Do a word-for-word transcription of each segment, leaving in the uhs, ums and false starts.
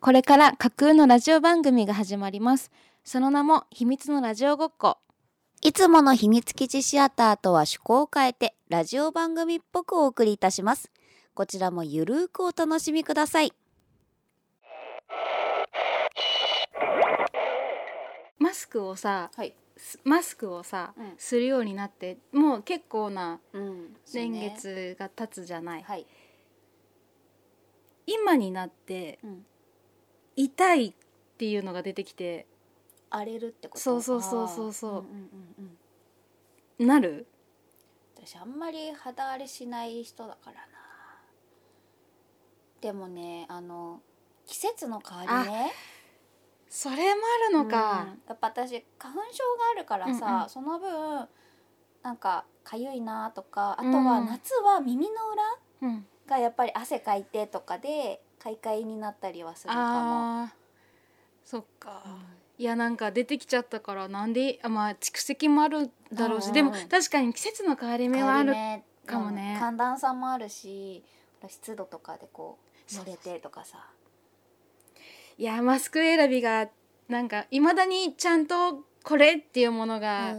これから架空のラジオ番組が始まります。その名も秘密のラジオごっこ。いつもの秘密基地シアターとは趣向を変えてラジオ番組っぽくお送りいたします。こちらもゆるーくお楽しみください。マスクをさ、はい、マスクをさ、うん、するようになってもう結構な年月が経つじゃない、うん、そうね、はい、今になって、うん、痛いっていうのが出てきて荒れるってこと？そうそうそうそうそう、うんうんうん、なる？私あんまり肌荒れしない人だからな。でもね、あの季節の変わりね、それもあるのか、うん、やっぱ私花粉症があるからさ、うんうん、その分なんかかゆいなとか、あとは夏は耳の裏、うん、がやっぱり汗かいてとかで快快になったりはするかも。あ、そっか、うん、いやなんか出てきちゃったからなんで、あ、まあ蓄積もあるだろうし、うん、でも確かに季節の変わり目はあるかもね、うん、寒暖差もあるし湿度とかでこう濡れてとかさ。いやマスク選びがなんかいまだにちゃんとこれっていうものが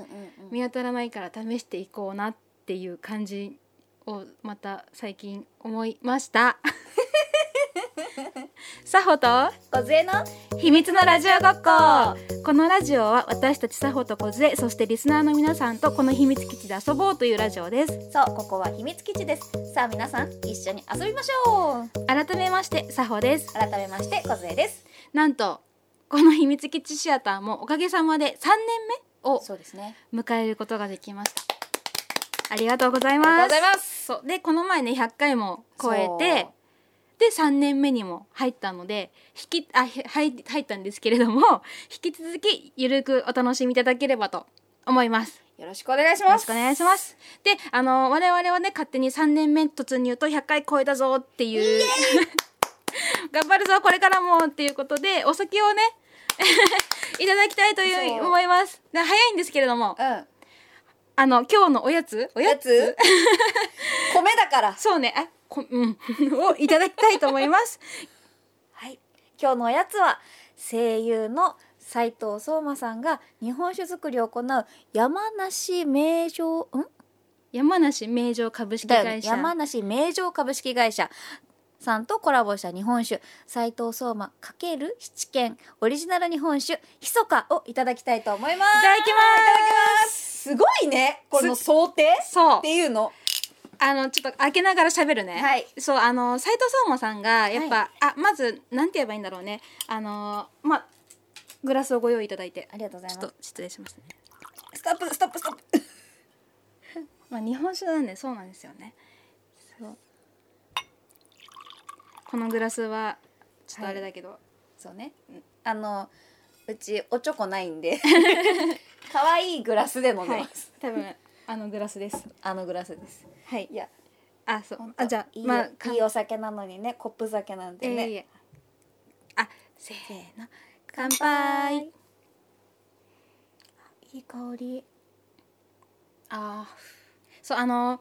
見当たらないから試していこうなっていう感じをまた最近思いましたサホとコズエの秘密のラジオごっこ。このラジオは私たちサホとコズエ、そしてリスナーの皆さんとこの秘密基地で遊ぼうというラジオです。そう、ここは秘密基地です。さあ皆さん一緒に遊びましょう。改めましてサホです。改めましてコズエです。なんとこの秘密基地シアターもおかげさまでさんねんめを迎えることができました。ありがとうございます。そうで、この前ねひゃっかいも超えてでさんねんめにも入ったので引きあ入ったんですけれども、引き続きゆるくお楽しみいただければと思います。よろしくお願いします。よろしくお願いします。で、あの我々はね勝手にさんねんめ突入とひゃっかい超えたぞっていう頑張るぞこれからもっていうことでお酒をねいただきたいという思います。早いんですけれども、うん、あの今日のおやつおやつ、やつ米だからそうね、あこうん、をいただきたいと思います、はい、今日のおやつは声優の斉藤聡真さんが日本酒作りを行う山梨名城ん山梨名城株式会社山梨名城株式会社さんとコラボした日本酒斉藤聡真×七軒オリジナル日本酒ひそかをいただきたいと思います。いただきます。すごいねこの想定っていうの。あのちょっと開けながら喋るね、はい、そう、あの斉藤聡真さんがやっぱ、はい、あまずなんて言えばいいんだろうね、あのまあグラスをご用意いただいてありがとうございます。ちょっと失礼しますね。ストップストップストップまあ日本酒なんでそうなんですよね。そうこのグラスはちょっとあれだけど、はい、そうね、あのうちおちょこないんでかわいいグラスで飲んでます、はい、多分あのグラスです。あのグラスです。はい。いや、あ、そう。あ、じゃあ、いい、まあ、いいお酒なのにね、コップ酒なんでね。えー、いやあ、せーの、乾杯。いい香り。あ、そうあの、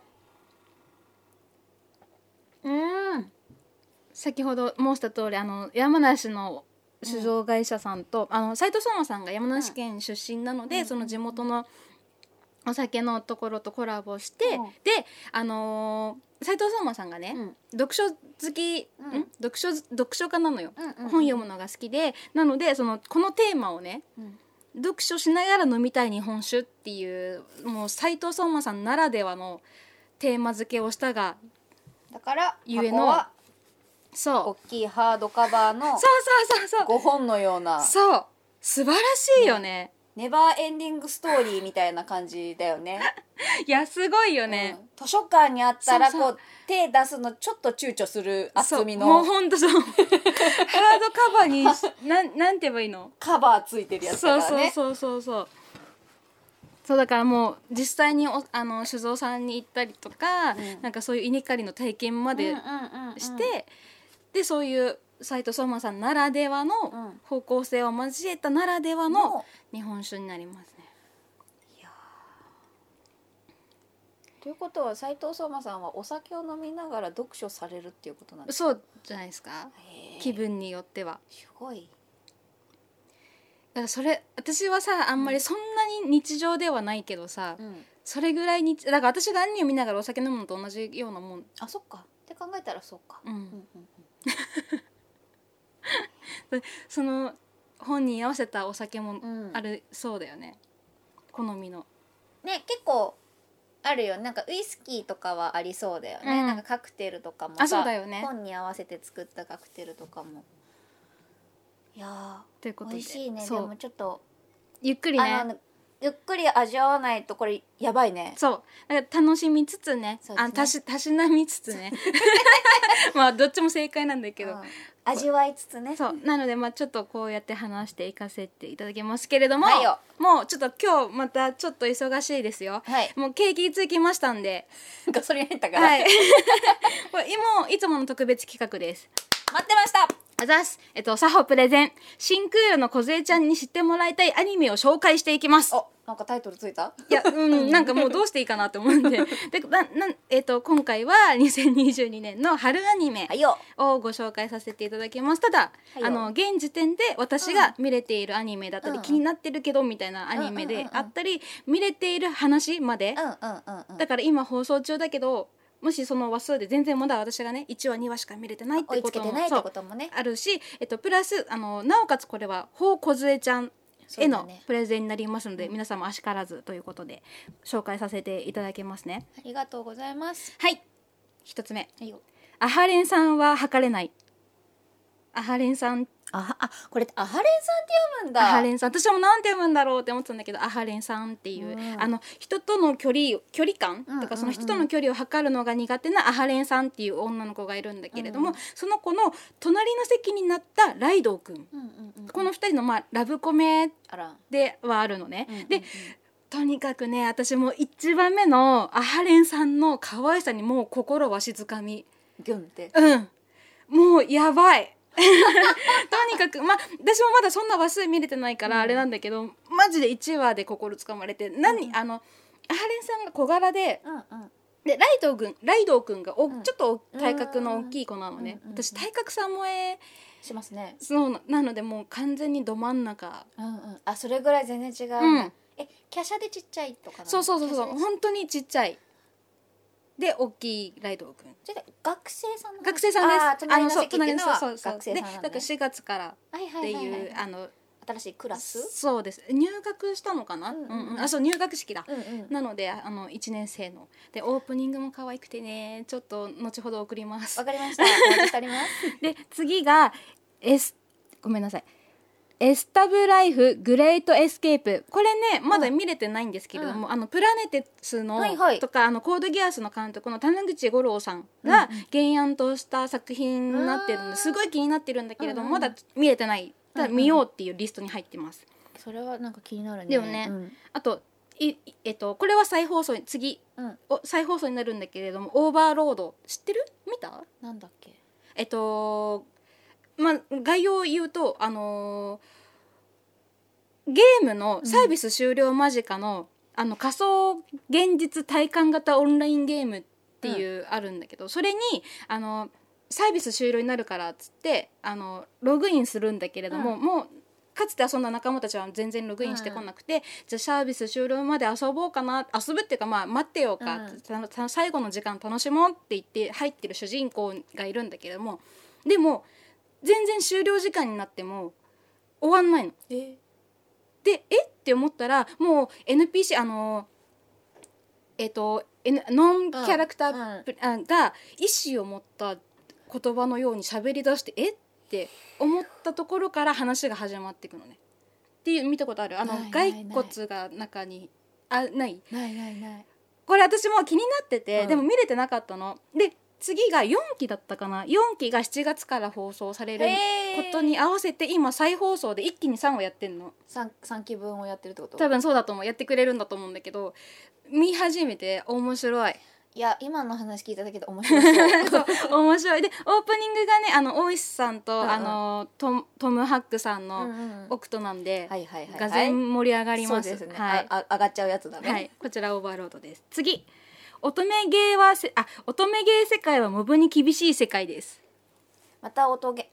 うん。先ほど申した通り、あの山梨の酒造会社さんと、うん、あの斉藤聡真さんが山梨県出身なので、うん、その地元のお酒のところとコラボして、うん、で、あのー、斉藤聡真さんがね、うん、読書好き、うん、ん 読書、読書家なのよ、うんうんうん、本読むのが好きで、なのでそのこのテーマをね、うん、読書しながら飲みたい日本酒っていうもう斉藤聡真さんならではのテーマ付けをしたがだからゆえの箱はそう大きいハードカバーのごほんのようなそう素晴らしいよね、うん、ネバーエンディングストーリーみたいな感じだよねいやすごいよね、うん、図書館にあったらこうそうそう手出すのちょっと躊躇する厚みのもうほんとそうハードカバーにな ん, なんて言えばいいのカバーついてるやつだからねそうそうそうそうそうだからもう実際におあの酒造さんに行ったりとか、うん、なんかそういう稲刈りの体験までして、うんうんうんうん、でそういう斉藤聡真さんならではの方向性を交えたならではの日本酒になりますね、うん、いやということは斉藤壮馬さんはお酒を飲みながら読書されるっていうことなんですか？そうじゃないですか。気分によってはすごい。だからそれ私はさあんまりそんなに日常ではないけどさ、うん、それぐらいにだから私がアニメを見ながらお酒飲むのと同じようなもん。あ、そっかって考えたらそうか、うんうんうんうん、その本に合わせたお酒もあるそうだよね、うん、好みのね。結構あるよ。なんかウイスキーとかはありそうだよね、うん、なんかカクテルとかもさ、あ、そうだよね、本に合わせて作ったカクテルとかも。いやということで美味しいね。でもちょっとゆっくりね、あのゆっくり味わわないとこれやばいね。そうだから楽しみつつ ね, ねあたしたしなみつつねまあどっちも正解なんだけど、うん、味わいつつね。そうなのでまあちょっとこうやって話していかせていただきますけれども、はい、もうちょっと今日またちょっと忙しいですよ、はい、もう景気つきましたんでガソリン入ったから、はい、これもういつもの特別企画です。待ってました。あざす。えっと、サホプレゼン新空夜の小杖ちゃんに知ってもらいたいアニメを紹介していきます。あ、なんかタイトルついた。いや、うん、なんかもうどうしていいかなと思うんで、 でなな、えっと、今回はにせんにじゅうにねんの春アニメをご紹介させていただきます。ただあの現時点で私が見れているアニメだったり、うん、気になってるけどみたいなアニメであったり、うんうんうん、見れている話まで、うんうんうん、だから今放送中だけどもしその話数で全然まだ私がねいちわにわしか見れてないってこともあるし、えっと、プラスあのなおかつこれはほうこずえちゃんへのプレゼンになりますので、ね、皆さんもあしからずということで紹介させていただきますね。ありがとうございます。はい、一つ目、はい、アハレンさんは測れない。アハレンさん、ああこれアハレンさんって読むんだ。アハレンさん私もなんて読むんだろうって思ってたんだけど、アハレンさんっていう、うん、あの人との距離距離感とか、うんうんうん、その人との距離を測るのが苦手なアハレンさんっていう女の子がいるんだけれども、うん、その子の隣の席になったライドウくん、うんうんうん、このふたりの、まあ、ラブコメではあるのね、うんうんうん、でとにかくね私もいちばんめのアハレンさんの可愛さにもう心は静かみギュンって、うん、もうやばいとにかく、ま、私もまだそんな話数見れてないからあれなんだけど、うん、マジでいちわで心つかまれて、何、うん、あのアハレンさんが小柄で、うんうん、でライドウ君、ライドウ君がお、うん、ちょっと体格の大きい子なのね、うんうん、私体格さん萌えしますね。そうなのでもう完全にど真ん中、うんうん、あそれぐらい全然違う、うん、え華奢でちっちゃいとかな。そうそうそうそう、本当にちっちゃいで大きいライドウ君。学生さんの学生さんです。あ隣の席っていうのは学生さんなんで、ね、だからしがつからっていうあの新しいクラス。そうです。入学したのかな。うんうんうん、あそう入学式だ。うんうん、なのであのいちねん生のでオープニングも可愛くてね、ちょっと後ほど送ります。わかりました。あります。で次がエスごめんなさい。エスタブライフグレートエスケープ、これねまだ見れてないんですけれども、うん、あのプラネテスの、はいはい、とかあのコードギアスの監督の田口五郎さんが原案とした作品になってるのですごい気になってるんだけれども、うんうん、まだ見れてない。ただ見ようっていうリストに入ってます、うんうん、それはなんか気になるね。でもね、うん、あといえっと、これは再放送次、うん、お再放送になるんだけれども、オーバーロード知ってる？見た？なんだっけえっとまあ、概要を言うと、あのー、ゲームのサービス終了間近 の,、うん、あの仮想現実体感型オンラインゲームっていう、うん、あるんだけど、それに、あのー、サービス終了になるからっつって、あのー、ログインするんだけれども、うん、もうかつて遊んだ仲間たちは全然ログインしてこなくて、うん、じゃあサービス終了まで遊ぼうかな、遊ぶっていうかまあ待ってようか、うん、最後の時間楽しもうって言って入ってる主人公がいるんだけれども、でも全然終了時間になっても終わんないの。えでえって思ったらもう エヌピーシー あのえっと、N、ノンキャラクター、うんうん、が意思を持った言葉のように喋り出してえって思ったところから話が始まっていくのね。っていう見たことある？あの骸骨が中にあないないないない。これ私も気になってて、うん、でも見れてなかったの。で次がよんきだったかな、よんきがしちがつから放送されることに合わせて今再放送で一気にさんわやってんの。 3, さんきぶんをやってるってこと？多分そうだと思う、やってくれるんだと思うんだけど、見始めて面白い。いや今の話聞いただけで面白いそう面白い。でオープニングがねあの大石さんと、うんうん、あの ト, トム・ハックさんのオクトなんでがぜん盛り上がります。そうですね、はい、あ上がっちゃうやつだね、はい、こちらオーバーロードです。次乙女芸はせあ乙女芸世界はモブに厳しい世界です。また乙女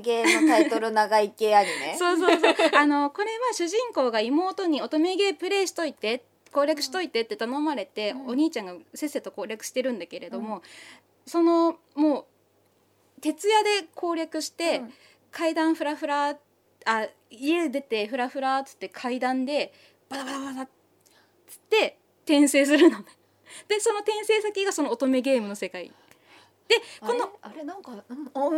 芸のタイトル長い系アニメそうそうそうあのこれは主人公が妹に乙女芸プレイしといて攻略しといてって頼まれて、うん、お兄ちゃんがせっせと攻略してるんだけれども、うん、そのもう徹夜で攻略して、うん、階段フラフラあ家出てフラフラっつって階段でバタバタバタっつって転生するのでその転生先がその乙女ゲームの世界で、このあれなんかうん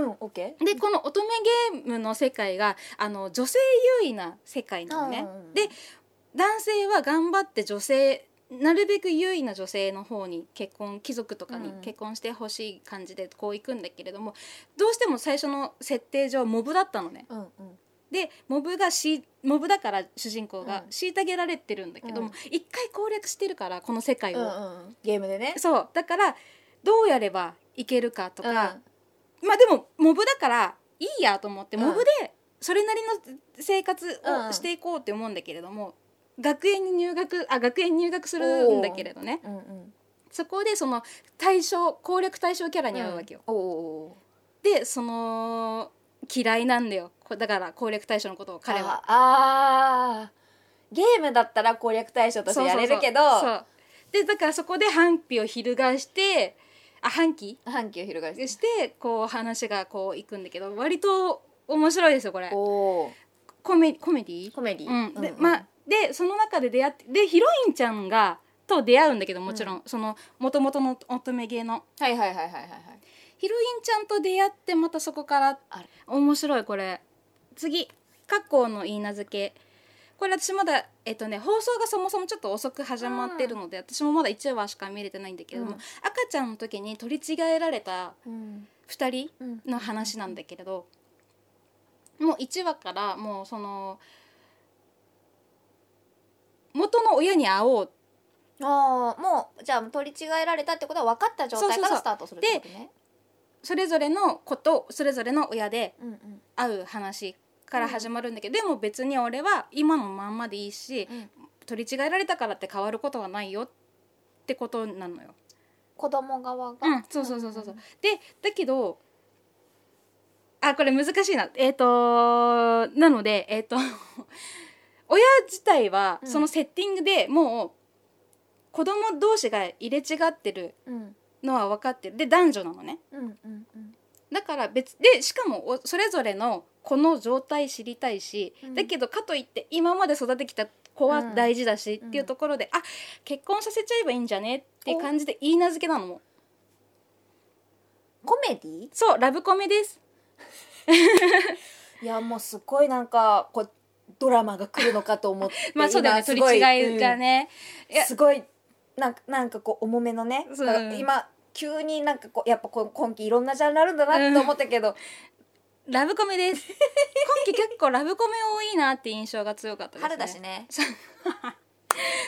うんオッケーでこの乙女ゲームの世界があの女性優位な世界なのね、うんうん、で男性は頑張って女性なるべく優位な女性の方に結婚貴族とかに結婚してほしい感じでこう行くんだけれども、うん、どうしても最初の設定上モブだったのね、うんうん、でモブがしモブだから主人公が虐げられてるんだけども、うん、一回攻略してるからこの世界を、うんうん、ゲームでねそうだからどうやればいけるかとか、うん、まあでもモブだからいいやと思ってモブでそれなりの生活をしていこうって思うんだけれども、うん、学園に入学あ学園入学するんだけれどね、うんうん、そこでその対象攻略対象キャラに会うわけよ、うん、おでその嫌いなんだよだから攻略対象のことを彼はああゲームだったら攻略対象としてやれるけどそうそうそうそうでだからそこで反旗を翻してあ反旗反旗を翻して、してこう話がこういくんだけど割と面白いですよこれおコメ、コメディコメディ、うんでうんうんまあ、でその中で出会ってでヒロインちゃんがと出会うんだけどもちろん、うん、その元々の乙女芸のはいはいはいはいはい、はい、ヒロインちゃんと出会ってまたそこから面白いこれ次過去のいい名付けこれ私まだ、えっとね、放送がそもそもちょっと遅く始まってるので、うん、私もまだいちわしか見れてないんだけども、うん、赤ちゃんの時に取り違えられたふたりの話なんだけれど、うんうん、もういちわからもうその元の親に会おうあもうじゃあ取り違えられたってことは分かった状態からスタートするってことねそうそうそうでそれぞれの子とそれぞれの親で会う話、うんうんから始まるんだけど、うん、でも別に俺は今のまんまでいいし、うん、取り違えられたからって変わることはないよってことなのよ子供側が、うん、そうそうそうそう、うん、でだけどあこれ難しいなえっ、ー、となのでえっ、ー、と親自体はそのセッティングでもう子供同士が入れ違ってるのは分かってるで男女なのね、うんうんうん、だから別でしかもそれぞれのこの状態知りたいし、うん、だけどかといって今まで育てきた子は大事だしっていうところで、うん、あ結婚させちゃえばいいんじゃねっていう感じで言い名付けなのもコメディそうラブコメですいやもうすごいなんかこうドラマが来るのかと思ってまあそうだよね取り違いがね、うん、いやすごいなんか、なんかこう重めのねだから今急になんかこうやっぱこう今期いろんなジャンルあるんだなと思ったけど、うんラブコメです今期結構ラブコメ多いなって印象が強かったですね春だしね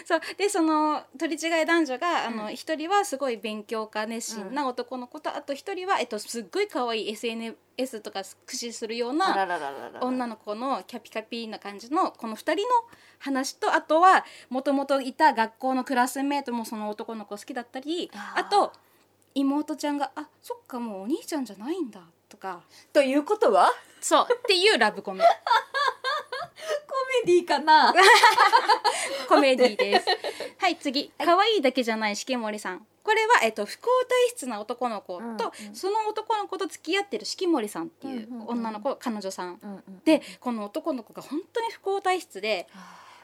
そうでその取り違い男女があの、うん、ひとりはすごい勉強家熱心な男の子と、うん、あとひとりは、えっと、すっごい可愛い エスエヌエス とか駆使するような女の子のキャピキャピな感じのこのふたりの話とあとはもともといた学校のクラスメートもその男の子好きだったり あ, あと妹ちゃんがあそっかもうお兄ちゃんじゃないんだとかということはそうっていうラブコメコメディかなコメディですはい次可愛いだけじゃないしきもりさんこれは、えっと、不幸体質な男の子と、うんうん、その男の子と付き合ってるしきもりさんっていう女の子、うんうんうん、彼女さん、うんうん、でこの男の子が本当に不幸体質で、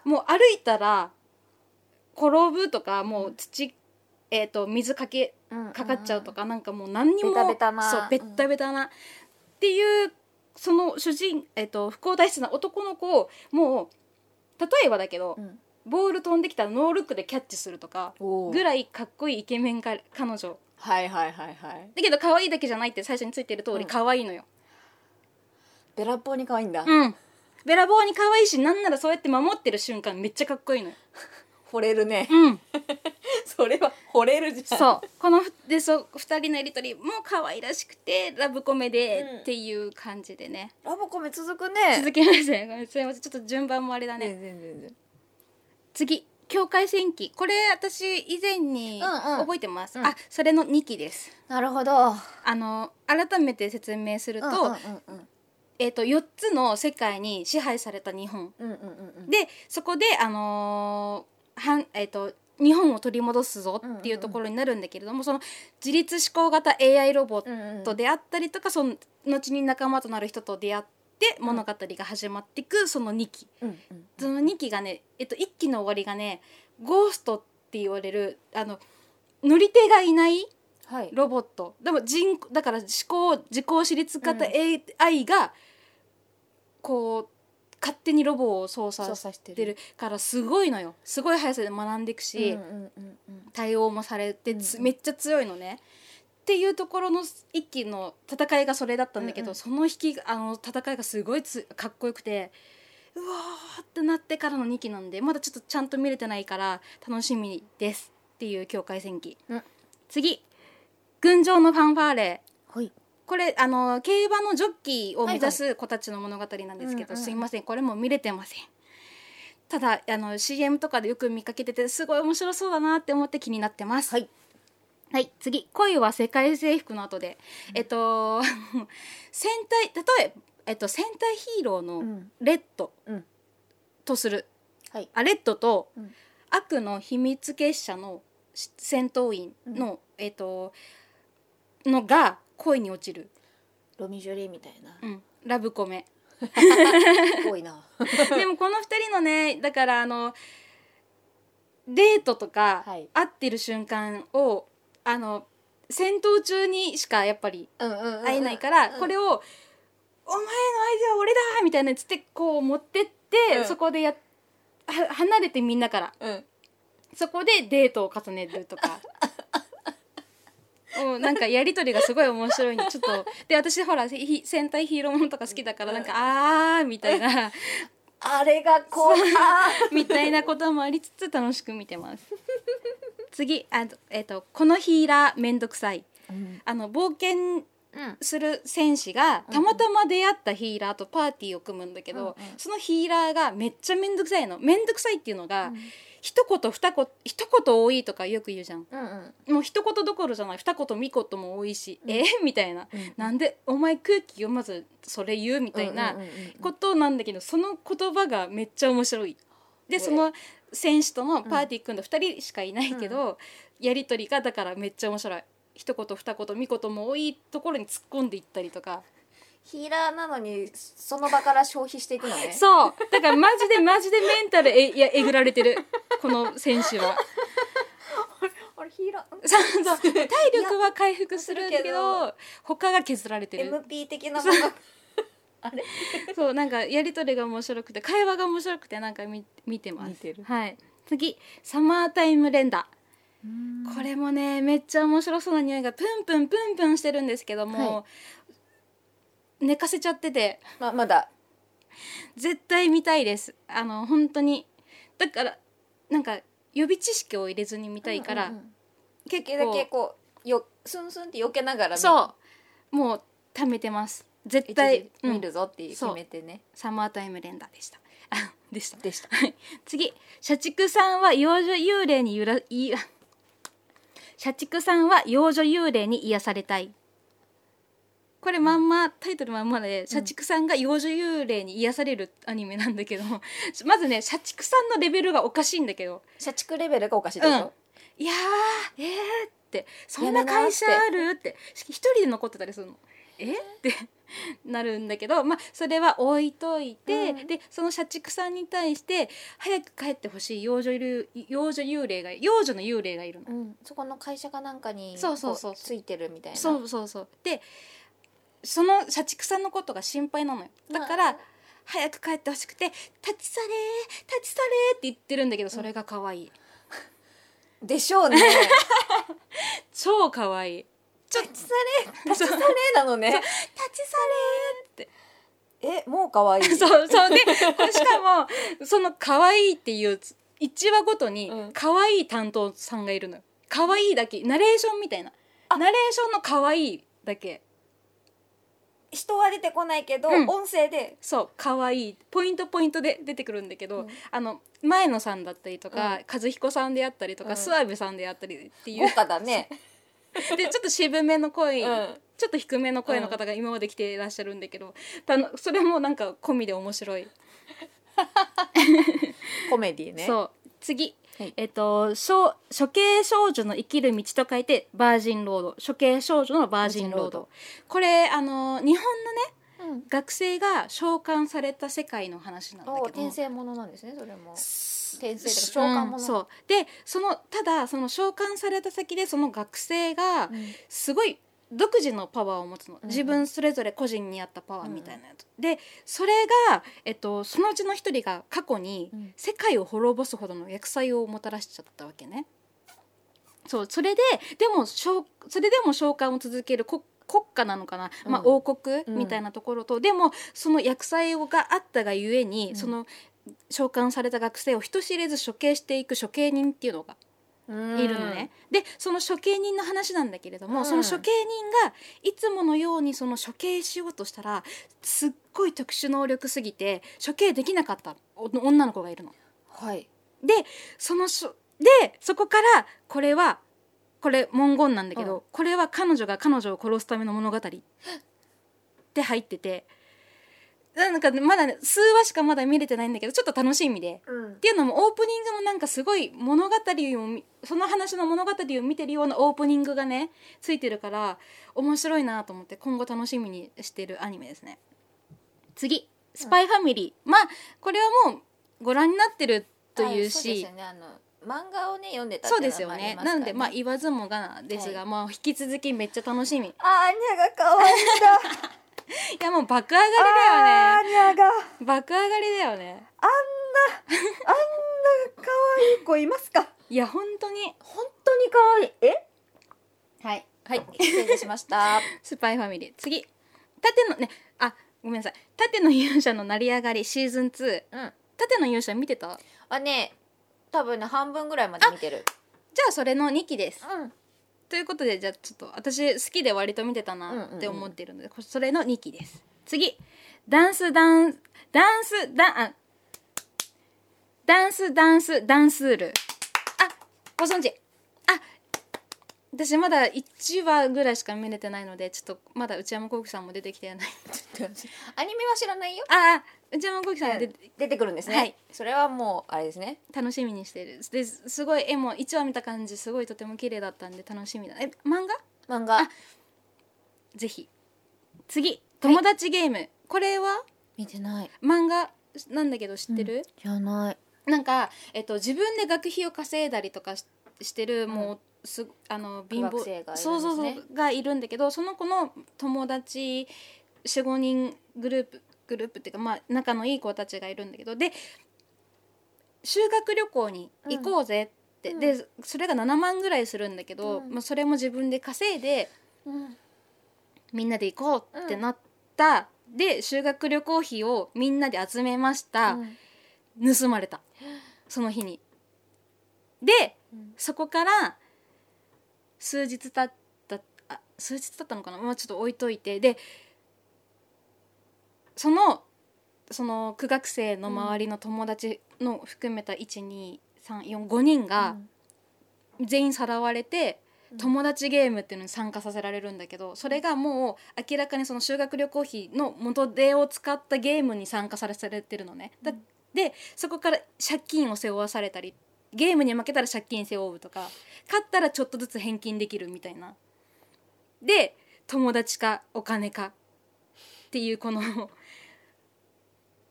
うん、もう歩いたら転ぶとかもう土、えっと、水かけかかっちゃうとか、うんうんうん、なんかもう何にもベタベタなそうベタベタな、うん、っていうその主人、えっと、不幸体質な男の子をもう例えばだけど、うん、ボール飛んできたらノールックでキャッチするとかぐらいかっこいいイケメンか彼女はいはいはいはいだけど可愛いだけじゃないって最初についてる通り可愛いのよ、うん、べらぼうに可愛いんだうんべらぼうに可愛いしなんならそうやって守ってる瞬間めっちゃかっこいいのよ惚れるね、うん、それは惚れるじゃんそうこのでそふたりのやりとりも可愛らしくてラブコメで、うん、っていう感じでねラブコメ続くね続きますねちょっと順番もあれだね、ね、全然全然次境界線記、これ私以前に覚えてます、うんうん、あ、それのにきです。なるほど。あの改めて説明すると、うんうんうんうん、えーと、よっつの世界に支配された日本、うんうんうん、でそこで、あのーはんえーと日本を取り戻すぞっていうところになるんだけれども、うんうんうん、その自律思考型 エーアイ ロボットであったりとか、うんうん、その後に仲間となる人と出会って物語が始まっていく、そのにき、うんうんうん、そのにきがね、えっと、いっきの終わりがね、ゴーストって言われる、あの乗り手がいないロボット、はい、でも人だから思考自己自律型 エーアイ がこう、うん、勝手にロボを操作してるからすごいのよ。すごい速さで学んでいくし、うんうんうんうん、対応もされて、うんうん、めっちゃ強いのねっていうところの一期の戦いがそれだったんだけど、うんうん、その引きあの戦いがすごいつかっこよくて、うわーってなってからのにきなんで、まだちょっとちゃんと見れてないから楽しみですっていう境界戦記、うん、次、群青のファンファーレ。はい、これあの競馬のジョッキーを目指す子たちの物語なんですけど、はいはい、すいません、これも見れてません。ただあの シーエム とかでよく見かけてて、すごい面白そうだなって思って気になってます。はい、はい、次、恋は世界征服の後で、うん、えっと戦隊例えば、えっと、戦隊ヒーローのレッドとする、うんうん、あレッドと、うん、悪の秘密結社の戦闘員の、うん、えっとのが恋に落ちる、ロミジュリーみたいな、うん、ラブコメ多いなでもこのふたりのね、だからあのデートとか、はい、会ってる瞬間をあの戦闘中にしかやっぱり会えないから、うんうんうん、これを、うん、お前の相手は俺だみたいなつってこう持ってって、うん、そこでや離れてみんなから、うん、そこでデートを重ねるとかなんかやり取りがすごい面白いんで、ちょっとで私ほら戦隊ヒーローものとか好きだから、なんかあーみたいなあれがこうみたいなこともありつつ楽しく見てます次、あ、えーと、このヒーラーめんどくさい、うん、あの冒険する戦士がたまたま出会ったヒーラーとパーティーを組むんだけど、うんうん、そのヒーラーがめっちゃめんどくさいの。めんどくさいっていうのが、うん一言二言一言多いとかよく言うじゃん、うんうん、もう一言どころじゃない、二言三言も多いし、うん、えみたいな、うん、なんでお前空気読まずそれ言うみたいなことなんだけど、その言葉がめっちゃ面白いで、その選手とのパーティー組んだふたりしかいないけど、うん、やり取りがだからめっちゃ面白い。一言二言三言も多いところに突っ込んでいったりとか、ヒーラーなのにその場から消費していくのねそうだからマジでマジでメンタル え, いやえぐられてるこの選手は俺ヒーラーそうそう、体力は回復するけ ど, けど他が削られてる エムピー 的なものあれそうなんかやり取りが面白くて会話が面白くてなんか 見, 見てます見てる、はい、次、サマータイム連打。これもねめっちゃ面白そうな匂いがプンプンプンプンしてるんですけども、はい、寝かせちゃってて、まあ、まだ絶対見たいです。あの本当にだからなんか予備知識を入れずに見たいから、うんうんうん、結構だけこうよスンスンって避けながら見そうもう貯めてます。絶対見るぞって決めてね、うん、サマータイム連打でしたでしたでした次、社畜さんは幼女幽霊にゆらい社畜さんは幼女幽霊に癒されたい。これまんまタイトルまんまで社畜さんが幼女幽霊に癒されるアニメなんだけど、うん、まずね社畜さんのレベルがおかしいんだけど、社畜レベルがおかしいでしょ、うん、いやーえーってそんな会社あるって一人で残ってたりするのえってなるんだけど、まあそれは置いといて、うん、でその社畜さんに対して早く帰ってほしい幼女幽霊が幼女の幽霊がいるの、うん、そこの会社かなんかにそうそうそうついてるみたいな、そうそうそうでその社畜さんのことが心配なのよ。だから早く帰ってほしくて立ち去れー立ち去れーって言ってるんだけど、それが可愛い、うん、でしょうね超可愛い。ちょ立ち去れ立ち去れなのね立ち去れーってえもう可愛いそうそうねしかもその可愛いっていういちわごとに可愛い担当さんがいるのよ。可愛いだけナレーションみたいなナレーションの可愛いだけ人は出てこないけど、うん、音声でそう可愛いポイントポイントで出てくるんだけど、うん、あの前野さんだったりとか、うん、和彦さんであったりとか、うん、諏訪部さんであったりっていう豪華だねでちょっと渋めの声、うん、ちょっと低めの声の方が今まで来ていらっしゃるんだけど、うん、それもなんか込みで面白いコメディね。そう次、はいえっと、処刑少女の生きる道と書いてバージンロード、処刑少女のバージンロー ド, ロードこれあの日本のね、うん、学生が召喚された世界の話なんだけど、転生ものなんですねそれも。転生とか召喚もの、うん、そうでそのただその召喚された先でその学生がすごい独自のパワーを持つの、うん、自分それぞれ個人に合ったパワーみたいなやつ、うん、でそれが、えっと、そのうちの一人が過去に世界を滅ぼすほどの厄災をもたらしちゃったわけね。そうそれででもそれでも召喚を続ける国国家なのかな、まあ、王国みたいなところと、うん、でもその厄災があったがゆえに、うん、その召喚された学生を人知れず処刑していく処刑人っていうのがいるのね、うん、でその処刑人の話なんだけれども、うん、その処刑人がいつものようにその処刑しようとしたらすっごい特殊能力すぎて処刑できなかった女の子がいるの、はい、で、そのしょ、でそこからこれはこれ文言なんだけど、うん、これは彼女が彼女を殺すための物語って入ってて、なんかまだ、ね、数話しかまだ見れてないんだけどちょっと楽しみで、うん、っていうのもオープニングもなんかすごい物語をその話の物語を見てるようなオープニングがねついてるから面白いなと思って今後楽しみにしてるアニメですね。次スパイファミリー、うん、まあこれはもうご覧になってるというし、はい、そうですよね、あの漫画をね読んでたっていうのもありますからね。そうですよね。なのでまあ言わずもがなですが、はい、まあ引き続きめっちゃ楽しみ。あーにゃが可愛いんだいやもう爆上がりだよね。あーにゃが爆上がりだよね。あんなあんな可愛い子いますかいや本当に本当に可愛い。えはいはい失礼しましたスパイファミリー次盾のねあごめんなさい盾の勇者の成り上がりシーズンツー、うん、盾の勇者見てたあね多分ね半分ぐらいまで見てる。じゃあそれのにきです、うん、ということでじゃあちょっと私好きで割と見てたなって思ってるので、うんうんうん、それのにきです。次ダンスダンスダンスダンダンスダンスダンスールあご存知あ私まだいちわぐらいしか見れてないのでちょっとまだ内山昂輝さんも出てきてないアニメは知らないよ。ああ内山昂輝さんが 出,、うん、出てくるんですね、はい、それはもうあれですね楽しみにしてるで す, すごい絵もいちわ見た感じすごいとても綺麗だったんで楽しみだ。え漫画漫画あぜひ次友達ゲーム、はい、これは見てない漫画なんだけど知ってる、うん、知らないなんか、えっと、自分で学費を稼いだりとか し, してるもう、うんすあの貧乏がいるんだけどその子の友達 よん,ご 人グループグループっていうか、まあ、仲のいい子たちがいるんだけどで修学旅行に行こうぜって、うん、でそれがななまんぐらいするんだけど、うんまあ、それも自分で稼いで、うん、みんなで行こうってなった、うん、で修学旅行費をみんなで集めました、うん、盗まれたその日にで、うん、そこから数日経ったあ数日経ったのかな、まあ、ちょっと置いといてでそのその苦学生の周りの友達の含めた いち,に,さん,よん,ご 人が全員さらわれて友達ゲームっていうのに参加させられるんだけどそれがもう明らかにその修学旅行費の元手を使ったゲームに参加されてるのねだでそこから借金を背負わされたりゲームに負けたら借金背負うとか勝ったらちょっとずつ返金できるみたいなで友達かお金かっていうこの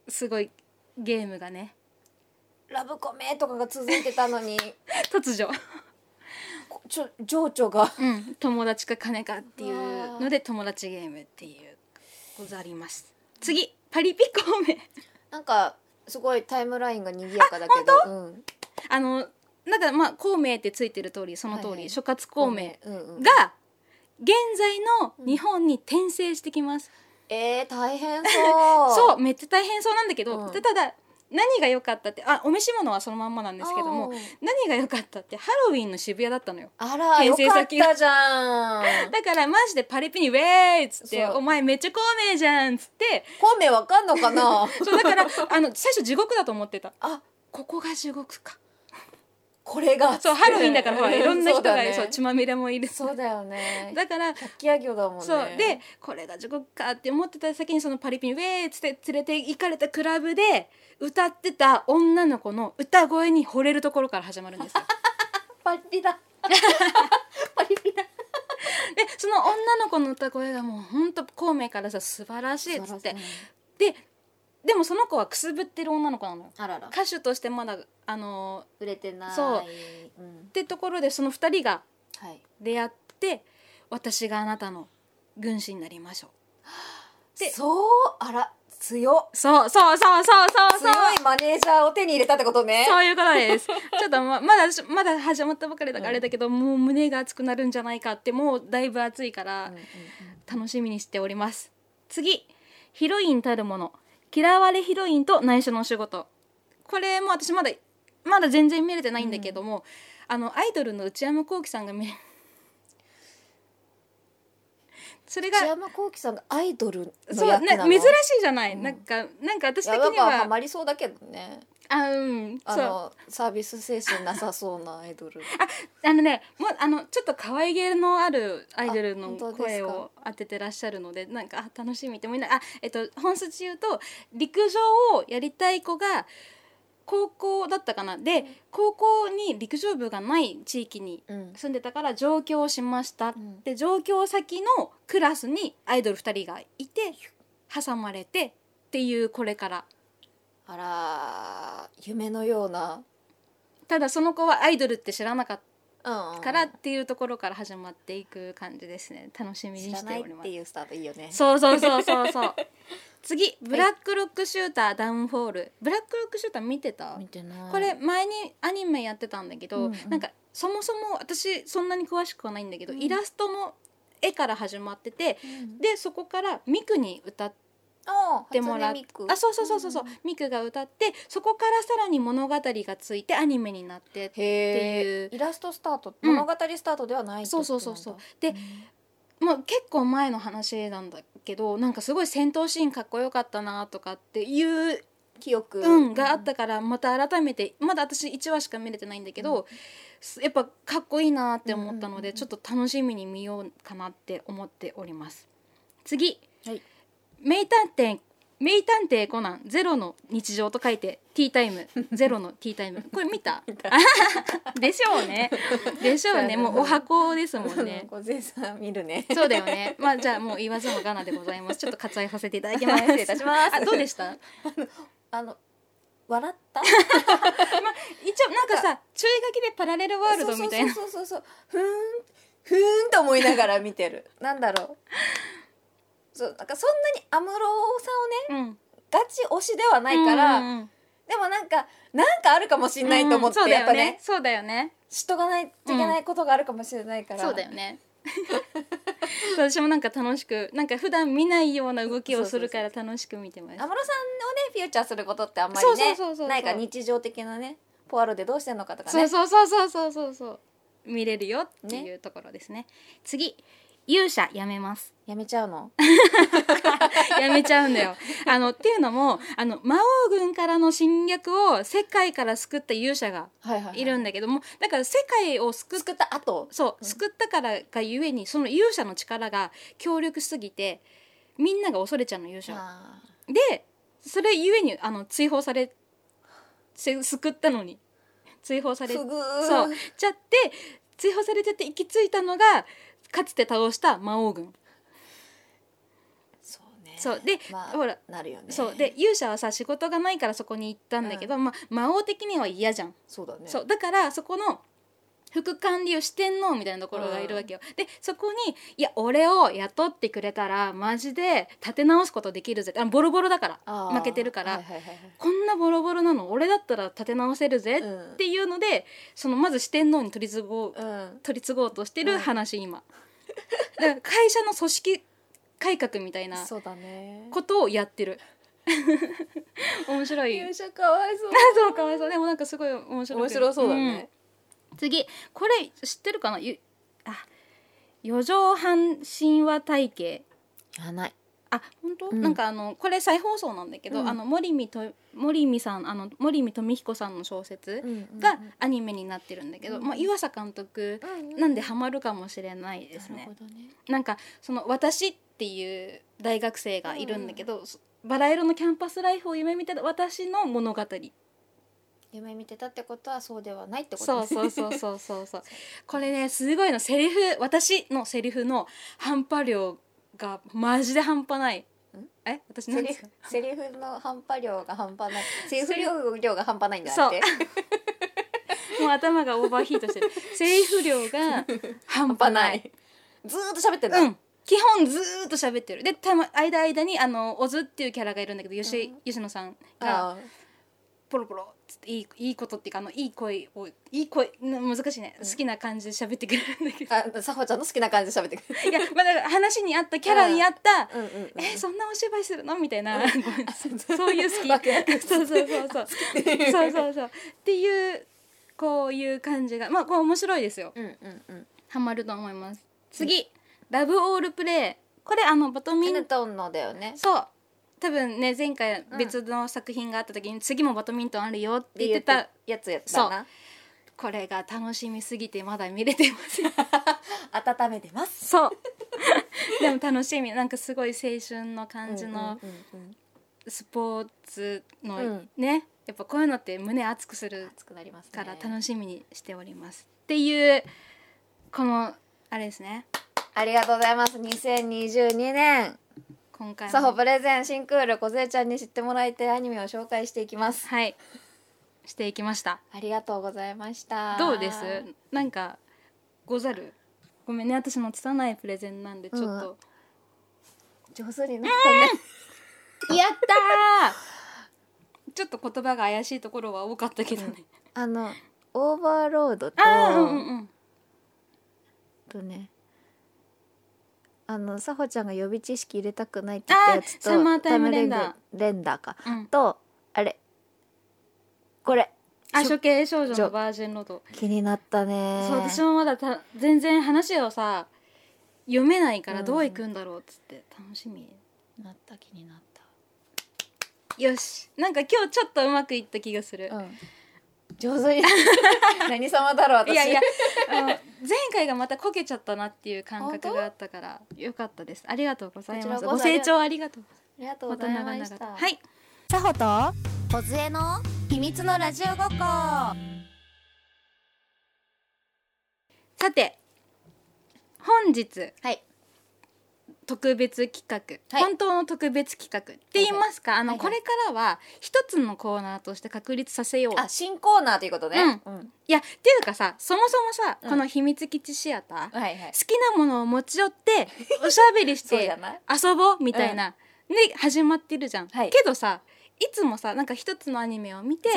すごいゲームがねラブコメとかが続いてたのに突如ちょ情緒が、うん、友達か金かっていうので友達ゲームっていうござります。次パリピ孔明なんかすごいタイムラインが賑やかだけどうんあのなんかまあ孔明ってついてる通りその通り、はい、諸葛孔明が現在の日本に転生してきます、うん、えー大変そうそうめっちゃ大変そうなんだけど、うん、ただ何が良かったって、あ、お召し物はそのまんまなんですけども、何が良かったってハロウィンの渋谷だったのよ。あら、良かったじゃん。だからマジでパリピにウェーイっつって、お前めっちゃ孔明じゃんっつって、孔明わかんのかなそうだからあの最初地獄だと思ってた。あ、ここが地獄か、これがそうハロウィンだから、ほらいろんな人がそう、ね、そう血まみれもいる。そうだよね。だから百鬼夜行だもんね。そうで、これが地獄かって思ってた先に、そのパリピンウェーつって連れて行かれたクラブで歌ってた女の子の歌声に惚れるところから始まるんですよパリピだパリピだで、その女の子の歌声がもうほんと孔明からさ、素晴らしいっつって、ね、ででもその子はくすぶってる女の子なのよ。あらら、歌手としてまだあの売れてない。そう、うん、ってところでそのふたりが出会って、はい、私があなたの軍師になりましょうで、そう、あら強、そうそうそうそうそうそう、強いマネージャーを手に入れたってことね。そういうことですちょっと ま, まだまだ始まったばかりだからあれだけど、うん、もう胸が熱くなるんじゃないかって、もうだいぶ熱いから、うんうんうん、楽しみにしております。次、ヒロインたるもの、嫌われヒロインと内緒のお仕事。これも私まだまだ全然見れてないんだけども、うん、あのアイドルの内山昂輝さんが見れそれが内山昂輝さんがアイドルの役なの、そうな、珍しいじゃない、うん、なんかなんか私的にはやばくハマりそうだけどね。あ、うん、あのサービス精神なさそうなアイドルあ, あのね、もうあのちょっと可愛げのあるアイドルの声を当ててらっしゃるので、なんか楽しみって思いながら、えっと、本筋言うと陸上をやりたい子が高校だったかな、で、うん、高校に陸上部がない地域に住んでたから上京しました、うん、で上京先のクラスにアイドルふたりがいて挟まれてっていう、これから。あら、夢のような。ただその子はアイドルって知らなかったからっていうところから始まっていく感じですね。楽しみにしております。知らないっていうスタートいいよね。そうそうそうそうそう次、ブラックロックシューターダウンフォール。ブラックロックシューター見てた？見てない。これ前にアニメやってたんだけど、うんうん、なんかそもそも私そんなに詳しくはないんだけど、うん、イラストの絵から始まってて、うん、でそこからミクに歌ってでもらっあそうそうそうそうそう、うん、ミクが歌って、そこからさらに物語がついてアニメになってっていう。イラストスタート、うん、物語スタートではない。そうそうそうそうで、うん、もう結構前の話なんだけど、なんかすごい戦闘シーンかっこよかったなとかっていう記憶、うん、があったから、また改めて、まだ私いちわしか見れてないんだけど、うん、やっぱかっこいいなって思ったので、うん、ちょっと楽しみに見ようかなって思っております。次、はい、名探偵、名探偵コナンゼロの日常と書いてティータイムゼロのティータイムこれ見たでしょうねでしょうねもうお箱ですもんね。小杉さん見るね。そうだよね。まあじゃあもう言わずもがなでございます。ちょっと割愛させていただきます失礼いたします。あ、どうでしたあの、あの笑ったまあ、一応なんかさ、注意書きでパラレルワールドみたいな、そうそうそうそうそう、ふーんふーんと思いながら見てるなんだろう、そうなんかそんなに安室さんをね、うん、ガチ推しではないから、うんうんうん、でもなんかなんかあるかもしれないと思って、うん、やっぱね、そうだよね、知っとかないといけないことがあるかもしれないから、うん、そうだよね私もなんか楽しく、なんか普段見ないような動きをするから楽しく見てます。安室さんをねフィーチャーすることってあんまりね、そうそうそうそう、ないか、日常的なね、ポアロでどうしてんのかとかね、そうそうそうそうそうそう、見れるよっていうところですね。ね、次、勇者やめます。やめちゃうのやめちゃうんだよあのっていうのも、あの魔王軍からの侵略を世界から救った勇者がいるんだけども、はいはいはい、だから世界を救っ救った後、そう、うん、救ったからがゆえにその勇者の力が強力すぎてみんなが恐れちゃうの勇者で、それゆえにあの追放され、救ったのに追放されそうちゃって、追放されちゃって行き着いたのがかつて倒した魔王軍。そうね。そうで、まあ、ほらなるよね。そうで、勇者はさ仕事がないからそこに行ったんだけど、うん、まあ、魔王的には嫌じゃん。そうだね。そうだからそこの副官僚四天王みたいなところがいるわけよ、うん、でそこにいや俺を雇ってくれたらマジで立て直すことできるぜ、あのボロボロだから負けてるから、はいはいはいはい、こんなボロボロなの俺だったら立て直せるぜっていうので、うん、そのまず四天王に取り継ごう、うん、取り継ごうとしてる話今、うん、だから会社の組織改革みたいなことをやってる面面白い。勇者かわいそう。そうかわいそう。でもなんかすごい面白い。面白そうだね。うん、次これ知ってるかな？ゆあ四畳半神話体系。やない。あ本当、うん、なんかあのこれ再放送なんだけど、うん、あの森見と森見さんあの森見富彦さんの小説がアニメになってるんだけど、うんうんうん、まあ、岩佐監督なんでハマるかもしれないですね。なるほどね。なんかその私っていう大学生がいるんだけど、うん、バラ色のキャンパスライフを夢見てた私の物語。夢見てたってことはそうではないってことです。そうそうそうそうそうこれねすごいのセリフ私のセリフの半端量がマジで半端ない。え私何ですか？セリフの半端量が半端ない。セリフ量が半端ないんだって。そうもう頭がオーバーヒートしてる。セリフ量が半端ない。半端ないずーっと喋ってる。うん。基本ずーっと喋ってる。でたま間間にあのオズっていうキャラがいるんだけど、よし、うん、吉野さんがポロポロつっていいいいことっていうかあのいい声をいい声難しいね、うん、好きな感じで喋ってくれるんだけど、あさほちゃんの好きな感じで喋ってくれる。いやまだ話に合ったキャラに合った、うんうんうんうん、えそんなお芝居するのみたいな、うん、そういう好きそうそうそうそうそうそうそうっていうこういう感じがまあこう面白いですよ。うんうんうん、ハマると思います。次、うん、ラブオールプレイこれあのバドミントンのだよね。そう。多分ね前回別の作品があった時に、うん、次もバドミントンあるよって言ってたやつやったな。これが楽しみすぎてまだ見れてません温めてます。そうでも楽しみ。なんかすごい青春の感じのスポーツの、うんうんうんうん、ねやっぱこういうのって胸熱くするから楽しみにしております。っていうこのあれですね。ありがとうございます。にせんにじゅうにねん今回もサホプレゼン新クールこずえちゃんに知ってもらいたいアニメを紹介していきます。はいしていきました。ありがとうございました。どうですなんかござるごめんね私の拙いプレゼンなんでちょっと、うん、上手になったねやったちょっと言葉が怪しいところは多かったけどね、うん、あのオーバーロードとあ、うんうん、とねあのサホちゃんが予備知識入れたくないって言ったやつとサマータイムレンダーレンダーか、うん、とあれこれあ処刑少女のバージンロード気になったね。そう私もまだた全然話をさ読めないからどういくんだろうっつって、うん、楽しみになった気になった。よしなんか今日ちょっとうまくいった気がする、うん上手に何様だろう私。いやいやあの前回がまたこけちゃったなっていう感覚があったからよかったです。ありがとうございます。ご清聴ありがとうございました。はいサホとこずえの秘密のラジオごっこ。さて本日、はい、特別企画、はい、本当の特別企画って言いますか、はいはい、あの、はいはい、これからは一つのコーナーとして確立させよう。あ、新コーナーということね、うんうん、いやっていうかさそもそもさ、うん、この秘密基地シアター、はいはい、好きなものを持ち寄っておしゃべりして遊ぼうみたいなで、うん、始まってるじゃん、はい、けどさいつもさなんか一つのアニメを見て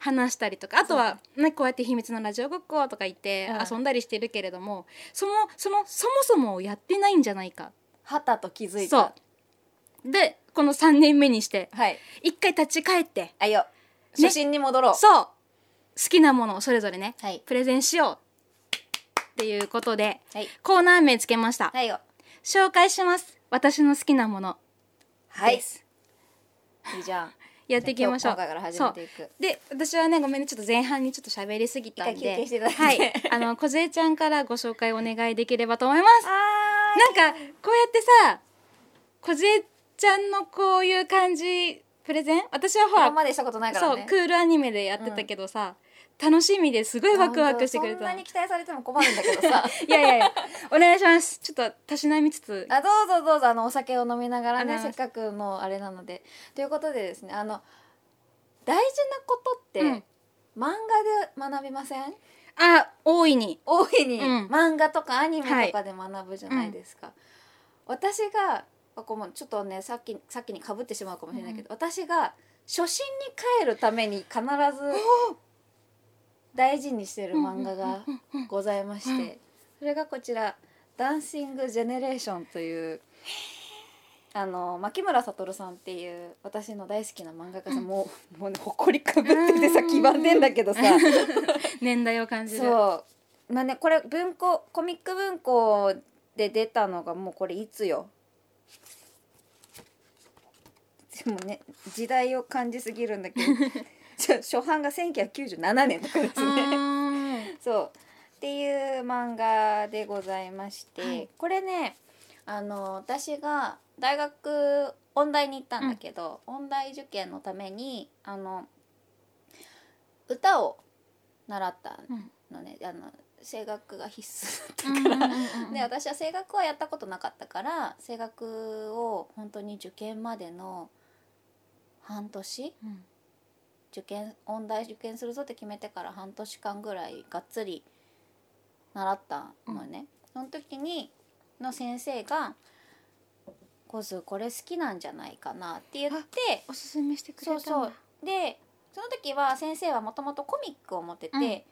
話したりとか、ね、あとは、ね、こうやって秘密のラジオごっことか言って遊んだりしてるけれども、うん、その、その、そもそもをやってないんじゃないかはたと気づいた。そうでこのさんねんめにして、はい、一回立ち返ってあよ初心に戻ろう、ね、そう好きなものをそれぞれね、はい、プレゼンしようっていうことで、はい、コーナー名つけました、はい、紹介します。私の好きなものです、はい、いいじゃんやっていきましょう。今回から始めていく。で私はねごめんねちょっと前半にちょっと喋りすぎたんで一回休憩していただいて、はい、あのこずえちゃんからご紹介お願いできればと思います。あなんかこうやってさこずえちゃんのこういう感じプレゼン私はほら今までしたことないからねそうクールアニメでやってたけどさ、うん、楽しみですごいワクワクしてくれた。そんなに期待されても困るんだけどさいやいやいやお願いします。ちょっとたしなみつつあどうぞどうぞあのお酒を飲みながらねせっかくのあれなのでということでですねあの大事なことって、うん、漫画で学びません？あ大いに大いに、うん、漫画とかアニメとかで学ぶじゃないですか、はいうん、私がこうちょっとねさっき、さっきにかぶってしまうかもしれないけど、うん、私が初心に帰るために必ず大事にしてる漫画がございまして、うんうんうんうん、それがこちらダンシングジェネレーションというあの牧村悟さんっていう私の大好きな漫画家さん、うん、もう、もうね、ほこりかぶっててさ黄ばんでんだけどさ年代を感じる。そう、まあね、これ文庫コミック文庫で出たのがもうこれいつよ。でもね時代を感じすぎるんだけど初版がせんきゅうひゃくきゅうじゅうななねんとかですねそうっていう漫画でございまして、はい、これねあの私が大学音大に行ったんだけど、うん、音大受験のためにあの歌を習ったのね、うん、あの声楽が必須だったから、うんうん、で私は声楽はやったことなかったから声楽を本当に受験までの半年、うん、受験音大受験するぞって決めてから半年間ぐらいがっつり習ったのね、うん、その時にの先生がコズこれ好きなんじゃないかなって言っておすすめしてくれたんだ。そうそうでその時は先生はもともとコミックを持ってて、うん、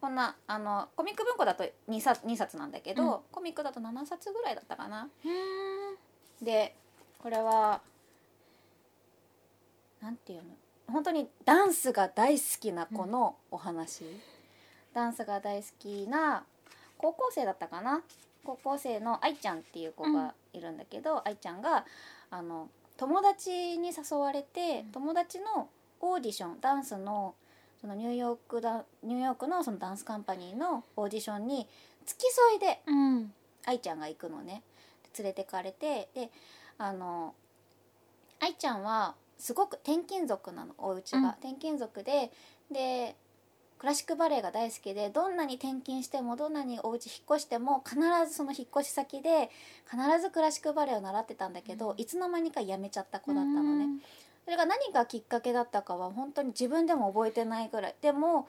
こんなあのコミック文庫だとにさつ、にさつなんだけど、うん、コミックだとななさつぐらいだったかな。へーでこれはなんていうの本当にダンスが大好きな子のお話、うん、ダンスが大好きな高校生だったかな。高校生の愛ちゃんっていう子がいるんだけど、うん、愛ちゃんがあの友達に誘われて、うん、友達のオーディションダンス の, そのニューヨークだニューヨーク の, そのダンスカンパニーのオーディションに付き添いで、うん、愛ちゃんが行くのね。で連れてかれてであの愛ちゃんはすごく転勤族なのお家が、うん、転勤族 で, でクラシックバレエが大好きでどんなに転勤してもどんなにお家引っ越しても必ずその引っ越し先で必ずクラシックバレエを習ってたんだけど、うん、いつの間にか辞めちゃった子だったのね。それが何がきっかけだったかは本当に自分でも覚えてないぐらいでも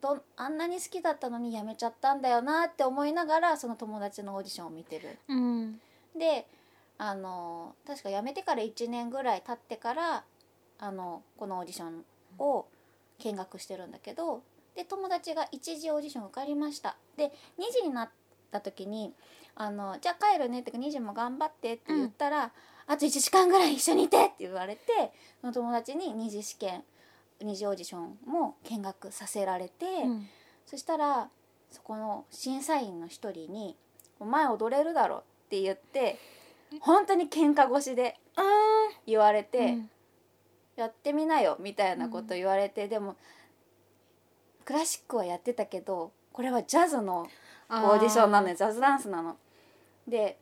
どあんなに好きだったのに辞めちゃったんだよなって思いながらその友達のオーディションを見てる、うん、であの確か辞めてからいちねんぐらい経ってからあのこのオーディションを、うん見学してるんだけどで友達が一次オーディション受かりましたでにじになった時にあのじゃあ帰るねってにじも頑張ってって言ったら、うん、あといちじかんぐらい一緒にいてって言われてその友達にに次試験に次オーディションも見学させられて、うん、そしたらそこの審査員の一人にお前踊れるだろって言って本当に喧嘩越しで言われて、うんやってみなよみたいなこと言われて、うん、でもクラシックはやってたけどこれはジャズのオーディションなのよジャズダンスなので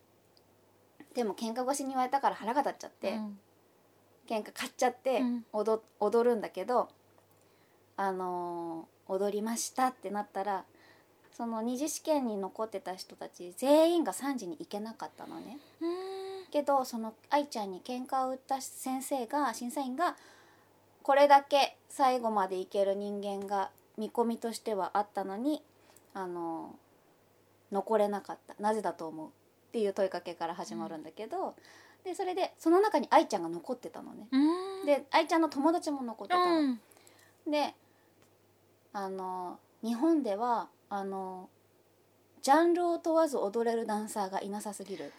でも喧嘩越しに言われたから腹が立っちゃって、うん、喧嘩買っちゃって、うん、踊, 踊るんだけどあのー、踊りましたってなったらその二次試験に残ってた人たち全員が三次に行けなかったのね。うんけどその愛ちゃんに喧嘩を売った先生が審査員がこれだけ最後までいける人間が見込みとしてはあったのにあの残れなかったなぜだと思うっていう問いかけから始まるんだけど、うん、でそれでその中に愛ちゃんが残ってたのね、うん、で愛ちゃんの友達も残ってたの、うん、であの日本ではあのジャンルを問わず踊れるダンサーがいなさすぎる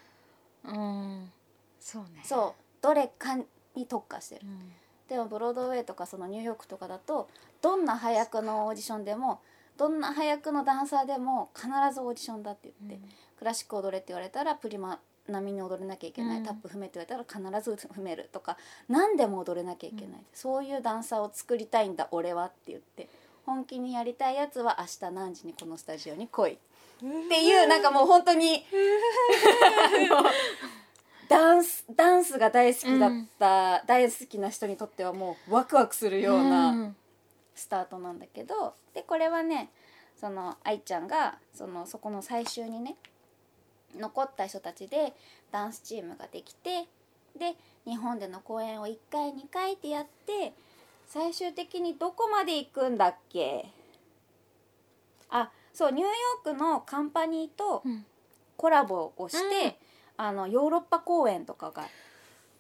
うん、そうねそうどれかに特化してる、うん、でもブロードウェイとかそのニューヨークとかだとどんな早くのオーディションでもどんな早くのダンサーでも必ずオーディションだって言って、うん、クラシック踊れって言われたらプリマ並みに踊れなきゃいけない、うん、タップ踏めって言われたら必ず踏めるとか何でも踊れなきゃいけない、うん、そういうダンサーを作りたいんだ俺はって言って本気にやりたいやつは明日何時にこのスタジオに来いっていうなんかもう本当にダンス、ダンスが大好きだった、うん、大好きな人にとってはもうワクワクするようなスタートなんだけどでこれはねその愛ちゃんが そのそこの最終にね残った人たちでダンスチームができてで日本での公演をいっかいにかいってやって最終的にどこまで行くんだっけあそうニューヨークのカンパニーとコラボをして、うん、あのヨーロッパ公演とかが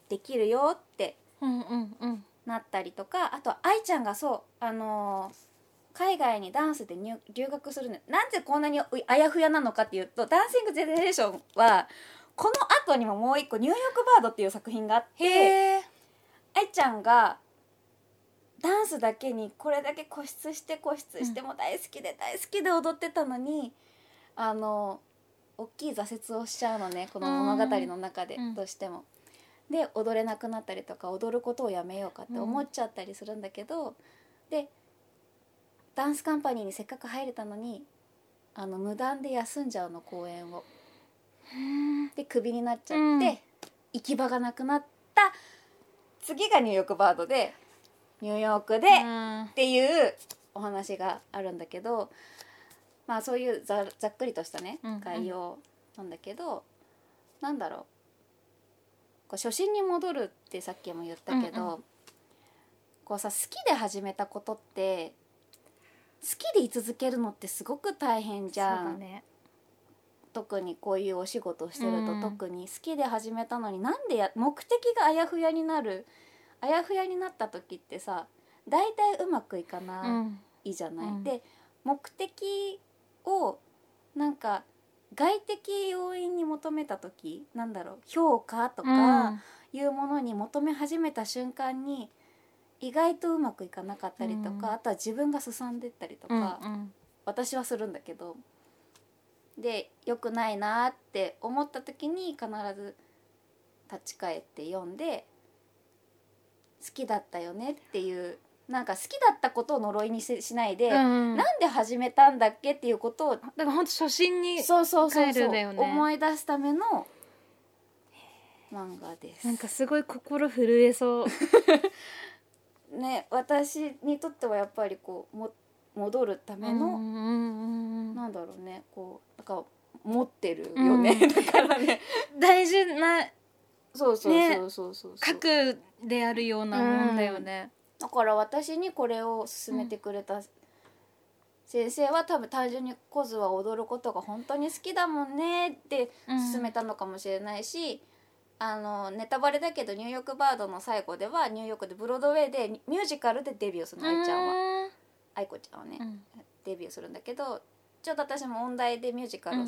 できるよってなったりとか、うんうんうん、あと愛ちゃんがそう、あのー、海外にダンスで入留学するのなんでこんなにあやふやなのかっていうとダンシングジェネレーションはこの後にももう一個ニューヨークバードっていう作品があって、愛ちゃんがダンスだけにこれだけ固執して固執しても大好きで大好きで踊ってたのに、うん、あの大きい挫折をしちゃうのね、この物語の中でどうしても、うん、で踊れなくなったりとか踊ることをやめようかって思っちゃったりするんだけど、うん、でダンスカンパニーにせっかく入れたのにあの無断で休んじゃうの公演を、うん、でクビになっちゃって、うん、行き場がなくなった。次がニューヨークバードでニューヨークでっていうお話があるんだけど、まあそういう ざ, ざっくりとしたね概要なんだけど、うんうん、なんだろう、こう初心に戻るってさっきも言ったけど、うんうん、こうさ好きで始めたことって好きで居続けるのってすごく大変じゃん。そうだね、特にこういうお仕事をしてると、うん、特に好きで始めたのになんでや目的があやふやになるあやふやになった時ってさ大体うまくいかないじゃない、うん、で目的をなんか外的要因に求めた時、なんだろう、評価とかいうものに求め始めた瞬間に意外とうまくいかなかったりとか、うん、あとは自分がすさんでったりとか、うんうん、私はするんだけど、で良くないなって思った時に必ず立ち返って読んで好きだったよねっていう、なんか好きだったことを呪いにしないで、うん、なんで始めたんだっけっていうことをだから本当初心に帰るだよね、思い出すための漫画です。なんかすごい心震えそうね、私にとってはやっぱりこうも戻るための、うんうんうん、なんだろうね、こうなんか持ってるよね、うん、だからね大事なそうそうそうそうそう、ね、核であるようなもんだよね、うん、だから私にこれを勧めてくれた先生は、うん、多分単純にコズは踊ることが本当に好きだもんねって勧めたのかもしれないし、うん、あのネタバレだけどニューヨークバードの最後ではニューヨークでブロードウェイでミュージカルでデビューするの、愛ちゃんは愛子ちゃんはね、うん、デビューするんだけど、ちょっと私も音大でミュージカルの、うん、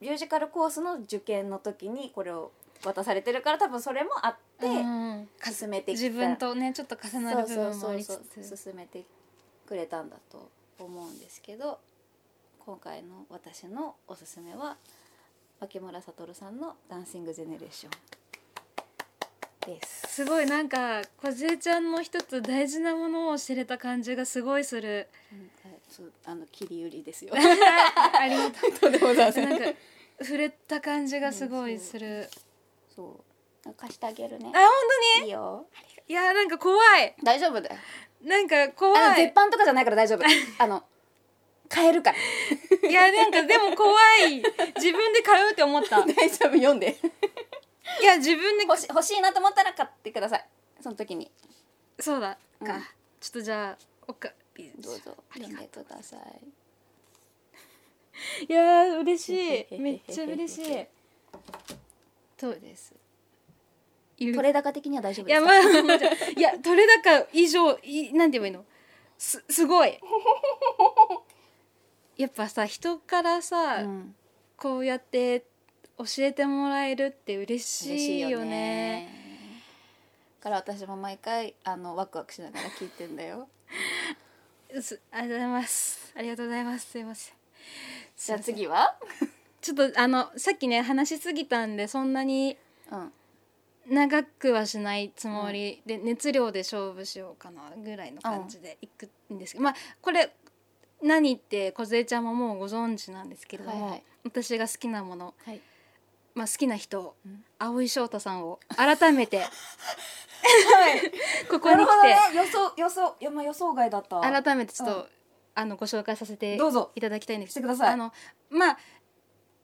ミュージカルコースの受験の時にこれを渡されてるから多分それもあって進めてきた、自分とねちょっと重なる部分もありつつ進めてくれたんだと思うんですけど、今回の私のおすすめは脇村悟さんのダンシングジェネレーションです。すごいなんかこじえちゃんの一つ大事なものを知れた感じがすごいする、うん、はい、そう、あの切り売りですよありがとうございます。なんか触れた感じがすごいする、うん、そうそう、貸してあげるね。あ、本当にいいよ。いやなんか怖い。大丈夫だよ、なんか怖い。あの絶版とかじゃないから大丈夫あの買えるからいやなんかでも怖い自分で買うって思った大丈夫、読んでいや自分で欲し、欲しいなと思ったら買ってください、その時に。そうだか、うん、ちょっとじゃあおかどうぞ読んでくださいいやー嬉しい、めっちゃ嬉しいそうです。取れ高的には大丈夫ですか？いや、まあ、いや取れ高以上い、なんて言えばいいの、す、すごいやっぱさ人からさ、うん、こうやって教えてもらえるって嬉しいよ ね, よねから私も毎回あのワクワクしながら聞いてんだよありがとうございます、ありがとうございます、すいません。じゃあ次はちょっとあのさっきね話しすぎたんでそんなに長くはしないつもりで、うん、熱量で勝負しようかなぐらいの感じでいくんですけど、うん、まあこれ何ってこずえちゃんももうご存知なんですけれども、はいはい、私が好きなもの、はい、まあ、好きな人、うん、蒼井翔太さんを改めて、はい、ここに来て、ね、予想予想いや、まあ、予想外だった。改めてちょっと、うん、あのご紹介させていただきたいんですけど、どうぞしてください。あのまあ、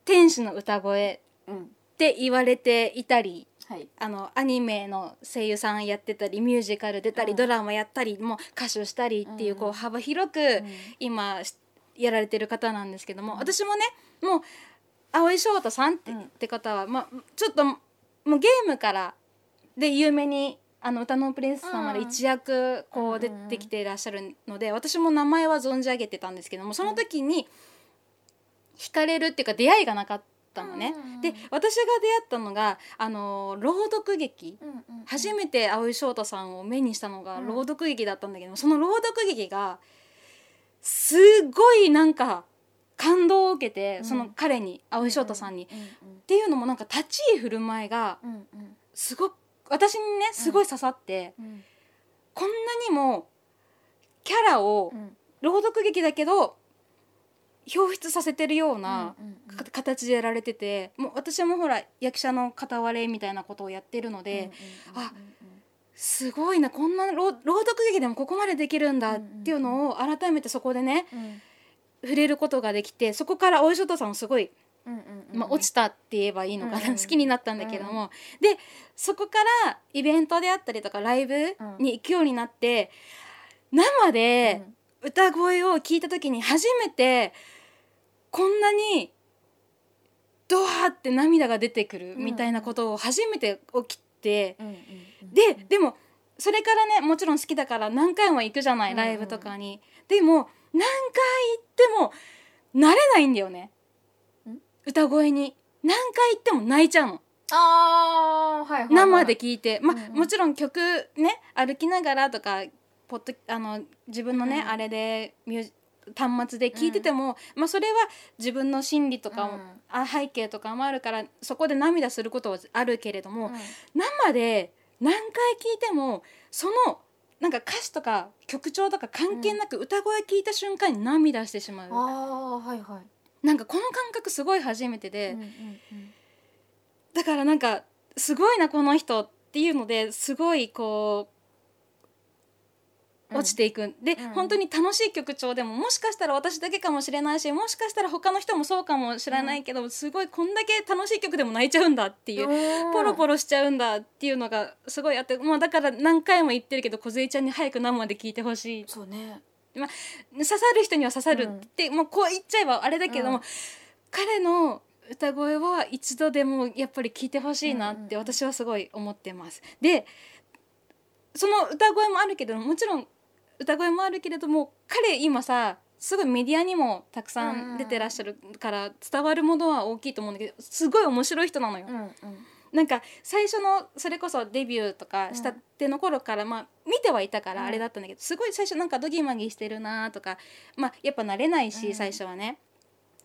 天使の歌声って言われていたり、うん、はい、あのアニメの声優さんやってたりミュージカル出たり、うん、ドラマやったりもう歌手したりっていう、うん、こう幅広く今、うん、やられてる方なんですけども、うん、私もねもう蒼井翔太さんって、うん、って方は、まあ、ちょっともうゲームからで有名にあの歌のプリンスさんまで一躍こう出てきていらっしゃるので、うん、私も名前は存じ上げてたんですけども、その時に惹かれるっていうか出会いがなかっったのね、うんうん、で私が出会ったのがあの朗読劇、うんうんうん、初めて蒼井翔太さんを目にしたのが朗読劇だったんだけど、うん、その朗読劇がすごいなんか感動を受けて、うん、その彼に蒼井翔太さんに、うんうんうん、っていうのもなんか立ち居振る舞いがすごく私にねすごい刺さって、うんうん、こんなにもキャラを、うん、朗読劇だけど表出させてるような形でやられてて、もう私もほら役者の片割れみたいなことをやってるので、うんうんうんうん、あすごいなこんな朗読劇でもここまでできるんだっていうのを改めてそこでね、うん、触れることができて、そこから蒼井翔太さんをすごい、うんうんうんまあ、落ちたって言えばいいのかな、うんうん、好きになったんだけども、うんうん、でそこからイベントであったりとかライブに行くようになって、うん、生で歌声を聞いた時に初めてこんなにドワーって涙が出てくるみたいなことを初めて起きて、うんうんうん、ででもそれからねもちろん好きだから何回も行くじゃないライブとかに、うんうん、でも何回行っても慣れないんだよね、うん、歌声に何回行っても泣いちゃうの。あー、はいはいはい、生で聞いて、ま、うんうん、もちろん曲ね歩きながらとかポッドあの自分のね、うん、あれでミュージ端末で聞いてても、うんまあ、それは自分の心理とかも、うん、あ背景とかもあるからそこで涙することはあるけれども、うん、生で何回聞いてもそのなんか歌詞とか曲調とか関係なく歌声聞いた瞬間に涙してしまう、うん、あはいはい、なんかこの感覚すごい初めてで、うんうんうん、だからなんかすごいなこの人っていうのですごいこう落ちていく、うん、で、うん、本当に楽しい曲調でももしかしたら私だけかもしれないしもしかしたら他の人もそうかもしれないけど、うん、すごいこんだけ楽しい曲でも泣いちゃうんだっていうポロポロしちゃうんだっていうのがすごいあって、まあ、だから何回も言ってるけど梢ちゃんに早く生で聴いてほしい。そうね、まあ、刺さる人には刺さるって、うん、もうこう言っちゃえばあれだけども、うん、彼の歌声は一度でもやっぱり聴いてほしいなって私はすごい思ってます、うんうん、でその歌声もあるけどもちろん歌声もあるけれども彼今さすごいメディアにもたくさん出てらっしゃるから伝わるものは大きいと思うんだけどすごい面白い人なのよ、うんうん、なんか最初のそれこそデビューとかしたての頃から、うんまあ、見てはいたからあれだったんだけど、うん、すごい最初なんかドギマギしてるなとか、まあ、やっぱ慣れないし最初はね、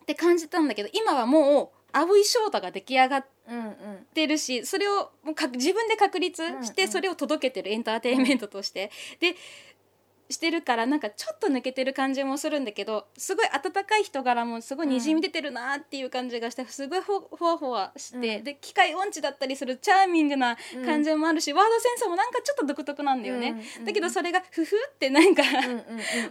うん、って感じたんだけど今はもう蒼井翔太が出来上がってうんうん、てるしそれをか自分で確立して、うんうん、それを届けてるエンターテインメントとしてでしてるからなんかちょっと抜けてる感じもするんだけどすごい温かい人柄もすごいにじみ出てるなっていう感じがして、うん、すごいふわふわして、うん、で機械音痴だったりするチャーミングな感じもあるし、うん、ワードセンスもなんかちょっと独特なんだよね、うんうんうん、だけどそれがふふってなんかうんうんうん、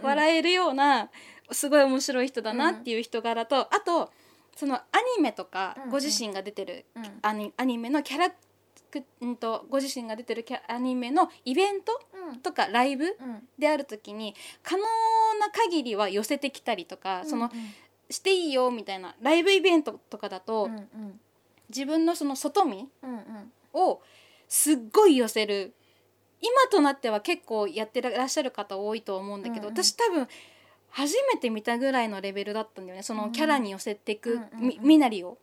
うん、笑えるようなすごい面白い人だなっていう人柄と、うん、あとそのアニメとかご自身が出てるアニメのキャラク、うんと、ご自身が出てるキャアニメのイベントとかライブであるときに可能な限りは寄せてきたりとか、そのしていいよみたいなライブイベントとかだと自分のその外見をすっごい寄せる。今となっては結構やってらっしゃる方多いと思うんだけど、私多分初めて見たぐらいのレベルだったんだよね。そのキャラに寄せていく、うん、み, みなりを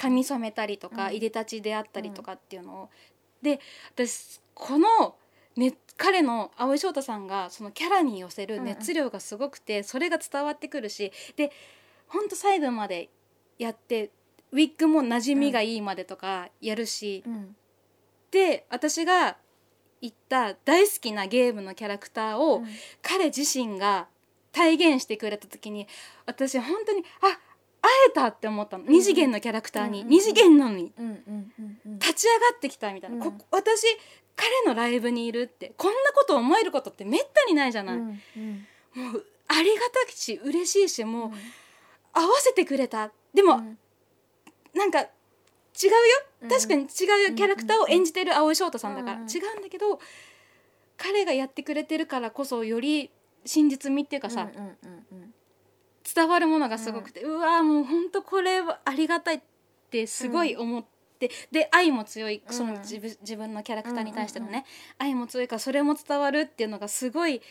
髪染めたりとか、うん、いでたちであったりとかっていうのをで私この、ね、彼の蒼井翔太さんがそのキャラに寄せる熱量がすごくて、うん、それが伝わってくるしでほんと細部までやってウィッグも馴染みがいいまでとかやるし、うん、で私が言った大好きなゲームのキャラクターを、うん、彼自身が体現してくれた時に私本当にあ会えたって思ったの、うん、に次元のキャラクターに、うんうん、に次元なのに、うんうんうん、立ち上がってきたみたいな、うん、こ私彼のライブにいるってこんなこと思えることってめったにないじゃない、うんうん、もうありがたくし嬉しいしもう、うん、会わせてくれたでも、うん、なんか違うよ確かに違うキャラクターを演じてる蒼井翔太さんだから、うんうん、違うんだけど彼がやってくれてるからこそより真実味っていうかさ、うんうんうんうん、伝わるものがすごくて、うん、うわーもうほんとこれはありがたいってすごい思って、うん、で愛も強いその 自,、うん、自分のキャラクターに対してのね、うんうんうん、愛も強いからそれも伝わるっていうのがすごい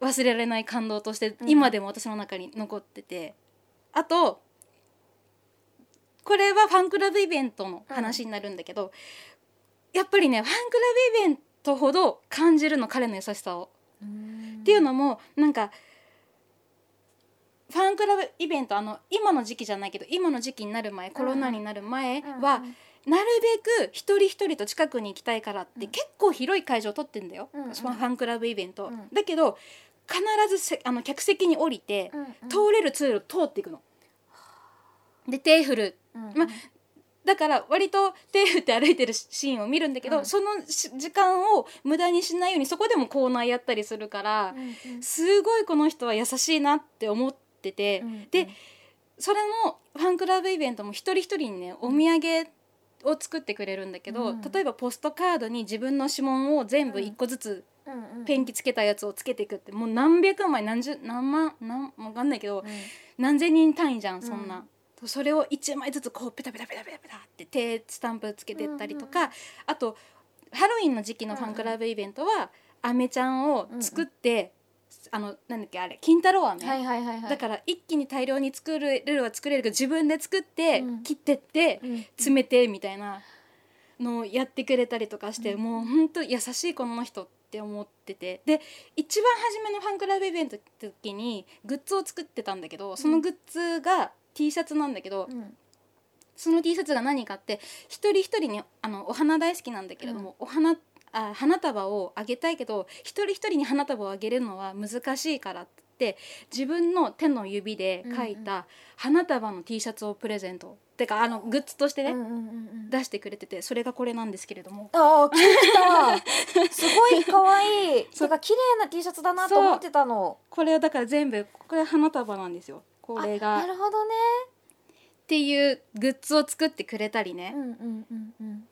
忘れられない感動として今でも私の中に残ってて、うん、あとこれはファンクラブイベントの話になるんだけど、うん、やっぱりねファンクラブイベントほど感じるの、彼の優しさを。うーんっていうのもなんかファンクラブイベント、あの今の時期じゃないけど今の時期になる前、コロナになる前は、うんうん、なるべく一人一人と近くに行きたいからって結構広い会場を取ってんだよ、うんうん、ファンクラブイベント、うん、だけど必ずせあの客席に降りて、うんうん、通れる通路を通っていくので手振る、うんうんま、だから割と手振って歩いてるシーンを見るんだけど、うん、その時間を無駄にしないようにそこでもコーナーやったりするから、うんうん、すごいこの人は優しいなって思ってて、うんうん、でそれもファンクラブイベントも一人一人にねお土産を作ってくれるんだけど、うん、例えばポストカードに自分の指紋を全部一個ずつペンキつけたやつをつけていくって、もう何百枚何十何万何わかんないけど、うん、何千人単位じゃんそんな、うん、それをいちまいずつこうペタペタペタペタペタって手スタンプつけてったりとか、うんうん、あとハロウィンの時期のファンクラブイベントはアメちゃんを作って、うんうん、あのなんだっけあれ金太郎飴、はいはいはいはい、だから一気に大量に作れるは作れるけど自分で作って、うん、切ってって、うん、詰めてみたいなのをやってくれたりとかして、うん、もうほんと優しいこの人って思ってて、で一番初めのファンクラブイベントの時にグッズを作ってたんだけど、そのグッズが T シャツなんだけど、うん、その T シャツが何かって一人一人にあのお花大好きなんだけれども、うん、お花ってあ花束をあげたいけど一人一人に花束をあげるのは難しいからって自分の手の指で描いた花束の T シャツをプレゼント、うんうん、てかあのグッズとしてね、うんうんうんうん、出してくれてて、それがこれなんですけれども、あー来たすごい可愛いそれが綺麗な T シャツだなと思ってたの。これはだから全部これ花束なんですよ、これが。なるほどね。っていうグッズを作ってくれたりね、うんうんうんうん、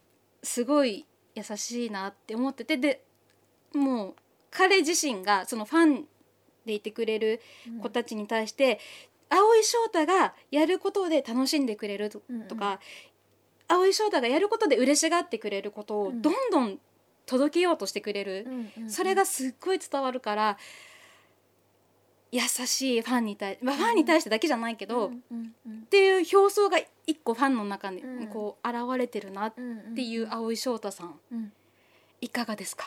すごい優しいなって思ってて、でもう彼自身がそのファンでいてくれる子たちに対して、うん、葵翔太がやることで楽しんでくれるとか、うんうん、葵翔太がやることで嬉しがってくれることをどんどん届けようとしてくれる、うん、それがすっごい伝わるから、優しいファンに対、まあ、ファンに対してだけじゃないけど、うんうんうん、っていう表層が一個ファンの中にこう現れてるなっていう葵翔太さん、うんうん、いかがですか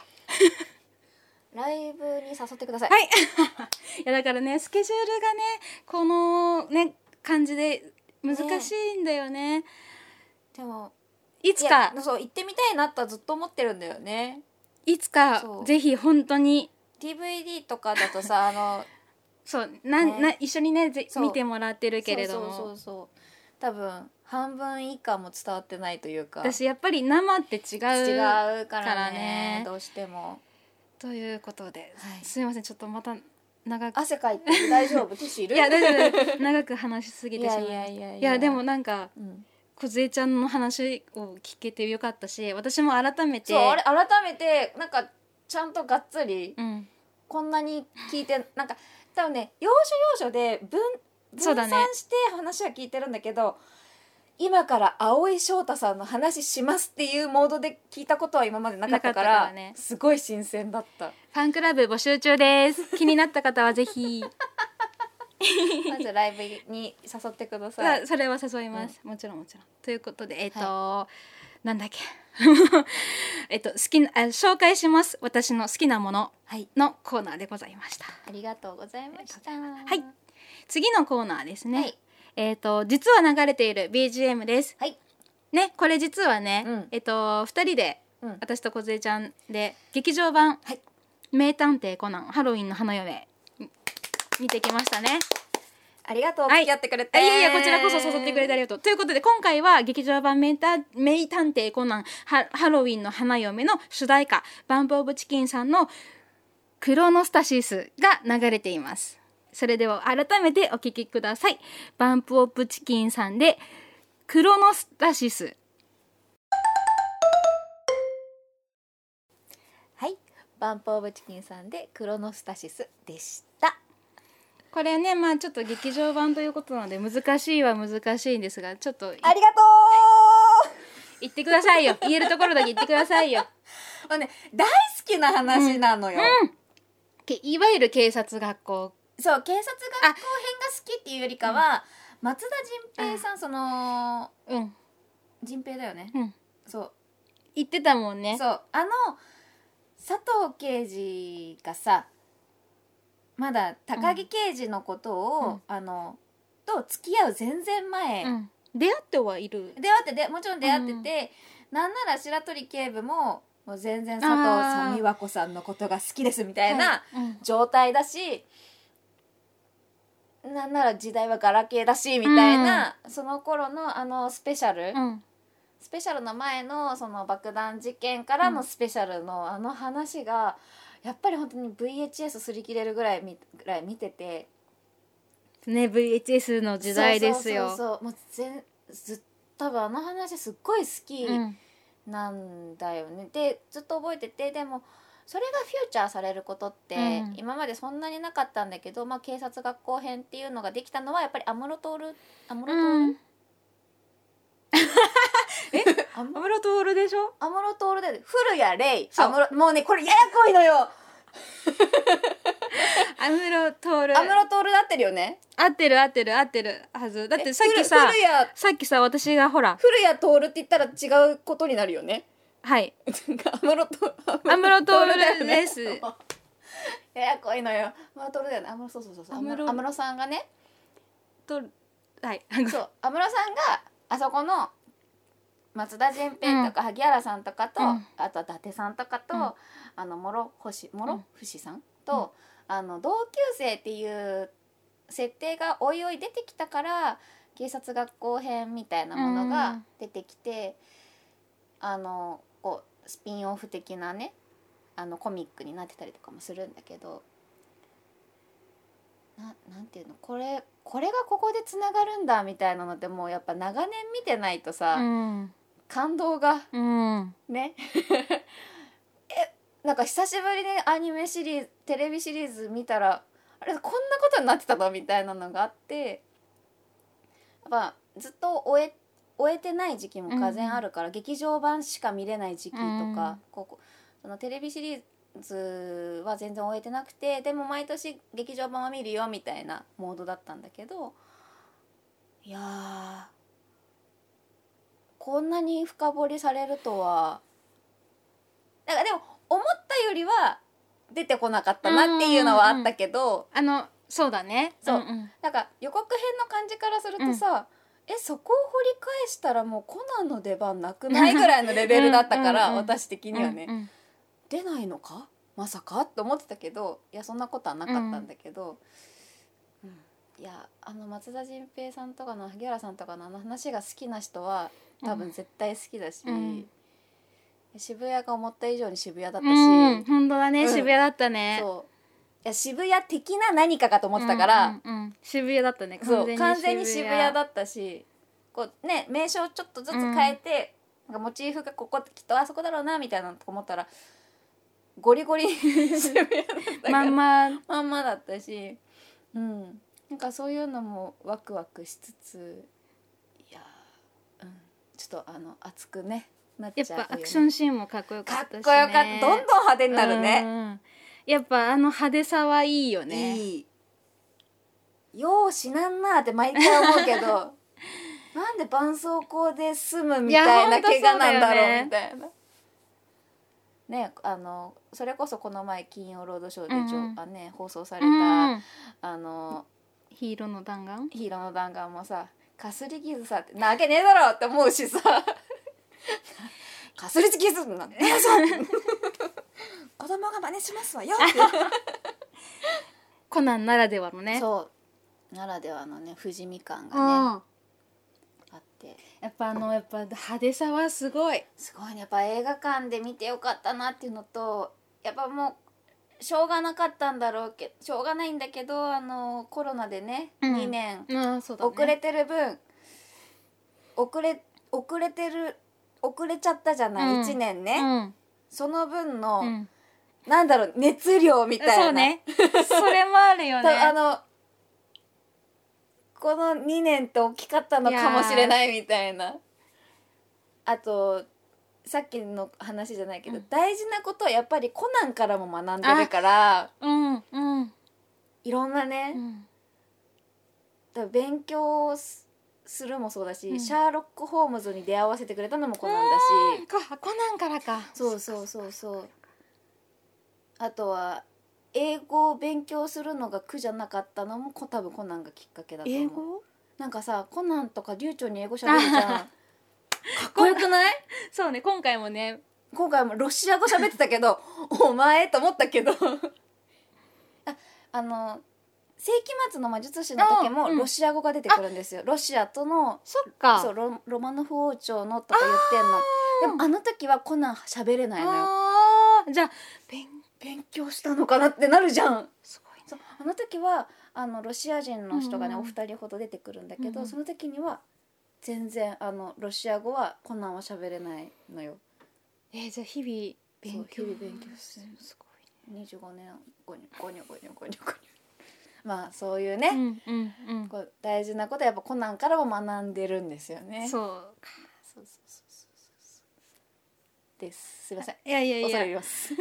ライブに誘ってください、はい、いやだからねスケジュールがねこのね感じで難しいんだよ ね, ねでもいつかいそう行ってみたいなとはずっと思ってるんだよね。いつかぜひ本当に ディーブイディー とかだとさあのそうなね、な一緒にね見てもらってるけれども、そうそうそうそう、多分半分以下も伝わってないというか、私やっぱり生って違う違うからねどうしても。ということで、はい、すみませんちょっとまた長く汗かいて大丈夫ティッシュいるいや大丈夫長く話しすぎてしまういやいやいやいやでもなんか、うん、小杖ちゃんの話を聞けてよかったし、私も改めてそうあれ改めてなんかちゃんとがっつり、うん、こんなに聞いてなんか多分ね要所要所で 分, 分散して話は聞いてるんだけど、ね、今から葵翔太さんの話しますっていうモードで聞いたことは今までなかったから、なかったから、ね、すごい新鮮だった。ファンクラブ募集中です。気になった方はぜひまずライブに誘ってください。それは誘います、うん、もちろんもちろん。ということでえっ、ー、と、はい、なんだっけえっと好きな紹介します私の好きなもののコーナーでございました、はい、ありがとうございました。はい、次のコーナーですね、はい、えっと実は流れている ビージーエム です、はい、ねこれ実はね、うん、えっとふたりで、うん、私と小杖ちゃんで劇場版、はい、名探偵コナンハロウィンの花嫁見てきましたね。ありがとう、はい、付き合ってくれて。いやいやこちらこそ誘ってくれてありがとう。ということで今回は劇場版名探偵コナン ハ, ハロウィンの花嫁の主題歌バンプオブチキンさんのクロノスタシスが流れています。それでは改めてお聴きください。バンプオブチキンさんでクロノスタシス。はいバンプオブチキンさんでクロノスタシスでした。これね、まあちょっと劇場版ということなので難しいは難しいんですが、ちょっとありがとう言ってくださいよ。言えるところだけ言ってくださいよ。もうね、大好きな話なのよ、うんうん、いわゆる警察学校そう警察学校編が好きっていうよりかは、松田迅平さん、そのうん迅平だよね、うん、そう言ってたもんね。そう、あの佐藤刑事がさ、まだ高木刑事のことを、うん、あのと付き合う全然前、うん、出会ってはいる、出会ってでもちろん出会ってて、うん、なんなら白鳥警部ももう全然佐藤さん美和子さんのことが好きですみたいな状態だし、はいうん、なんなら時代はガラケーだしみたいな、うん、その頃のあのスペシャル、うん、スペシャルの前のその爆弾事件からのスペシャルのあの話がやっぱり本当に ブイエイチエス 擦り切れるぐらい見、ぐらい見ててね、ブイエイチエス の時代ですよ。そうそうそう、もう全ずっと多分あの話すっごい好きなんだよね、うん、でずっと覚えてて、でもそれがフューチャーされることって今までそんなになかったんだけど、うんまあ、警察学校編っていうのができたのはやっぱり安室透安室透、うん、え安室透でしょ、安室透で古谷レイ、もうねこれややこいのよアムロトール、アムロトールで合ってるよね、合ってる合ってる合ってるはずだって、さっきささっきさ私がほら古谷トールって言ったら違うことになるよね、はいアムロトールです。ややこいのよ、アムロトールだよね、アムロ、そうそうそう、アムロ、アムロさんがねと、はいそうアムロさんがあそこの松田迅平とか萩原さんとかと、うん、あと伊達さんとかと、うん、あの諸星諸伏さんと、うん、あの同級生っていう設定がおいおい出てきたから警察学校編みたいなものが出てきて、うん、あのこうスピンオフ的なねあのコミックになってたりとかもするんだけど、 な, なんていうのこれこれがここでつながるんだみたいなので、もうやっぱ長年見てないとさ、うん感動が、うん、ねえ、なんか久しぶりにアニメシリーズテレビシリーズ見たらあれこんなことになってたのみたいなのがあって、やっぱずっと終え、終えてない時期も風あるから、うん、劇場版しか見れない時期とか、うん、ここそのテレビシリーズは全然終えてなくて、でも毎年劇場版は見るよみたいなモードだったんだけど、いやこんなに深掘りされるとは、なんかでも思ったよりは出てこなかったなっていうのはあったけど、うんうんうん、あのそうだね、そう、うんうん、なんか予告編の感じからするとさ、うん、えそこを掘り返したらもうコナンの出番なくないぐらいのレベルだったからうんうん、うん、私的にはね、うんうん、出ないのかまさかと思ってたけど、いやそんなことはなかったんだけど、うんうん、いやあの松田迅平さんとかの萩原さんとかのあの話が好きな人は多分絶対好きだし、うん、渋谷が思った以上に渋谷だったし、うん、本当だね、うん、渋谷だったね、そういや渋谷的な何かかと思ってたから、うんうんうん、渋谷だったね、完全に渋谷、そう完全に渋谷だったし、こう、ね、名称をちょっとずつ変えて、うん、なんかモチーフがここきっとあそこだろうなみたいなと思ったらゴリゴリ渋谷だったからまんままんまだったし、うん、なんかそういうのもワクワクしつつ、ちょっとあの熱くねなっちゃうよね。やっぱアクションシーンもかっこよかったしね。かっこよかった。どんどん派手になるね。うんやっぱあの派手さはいいよね。いい。よう死なんなって毎回思うけど、なんで絆創膏で済むみたいな怪我なんだろうみたいな。ね、あのそれこそこの前金曜ロードショーで、うんうんね、放送された、うん、あのヒーローの弾丸？ヒーローの弾丸もさ。かすり傷さってなわけねえだろって思うしさかすり傷なんて子供が真似しますわよってコナンならではのね、そうならではのね不死身感がね、うん、あってやっぱあのやっぱ派手さはすごいすごいね、やっぱ映画館で見てよかったなっていうのと、やっぱもうしょうがなかったんだろうけどしょうがないんだけど、あのコロナでね、うん、にねん、うん、そうだね、遅れてる分遅れ遅れてる遅れちゃったじゃない、うん、いちねんね、うん、その分の、うん、なんだろう熱量みたいな、そうねそれもあるよねあのこのにねんって大きかったのかもしれないみたいな、あとさっきの話じゃないけど、うん、大事なことはやっぱりコナンからも学んでるから、うんうん、いろんなね、うん、だ勉強するもそうだし、うん、シャーロック・ホームズに出会わせてくれたのもコナンだし、コナンからか、そうそうそうそう。あとは英語を勉強するのが苦じゃなかったのも多分コナンがきっかけだと思う。英語なんかさ、コナンとか流暢に英語しゃべるじゃんかっこよくない？そうね、今回もね、今回もロシア語しゃべってたけどお前と思ったけどあ、あの世紀末の魔術師の時もロシア語が出てくるんですよ、うん、ロシアとの、そっか、そう ロ, ロマノフ王朝のとか言ってんの。でもあの時はコナンしゃべれないのよ。あ、じゃあ勉強勉強したのかなってなるじゃん。すごい、ね、そう、あの時はあのロシア人の人がね、うんうん、お二人ほど出てくるんだけど、うん、その時には全然あのロシア語はコナンは喋れないのよ。えー、じゃあ日々勉強、日々勉強する、すごい、ね、にじゅうごねんゴニョゴニョゴニョゴニョゴニョまあそういうね、うんうんうん、こう大事なことはやっぱコナンからも学んでるんですよね。そうか、そうそうそうです。すいません、いやいやいや、恐れ入ります。い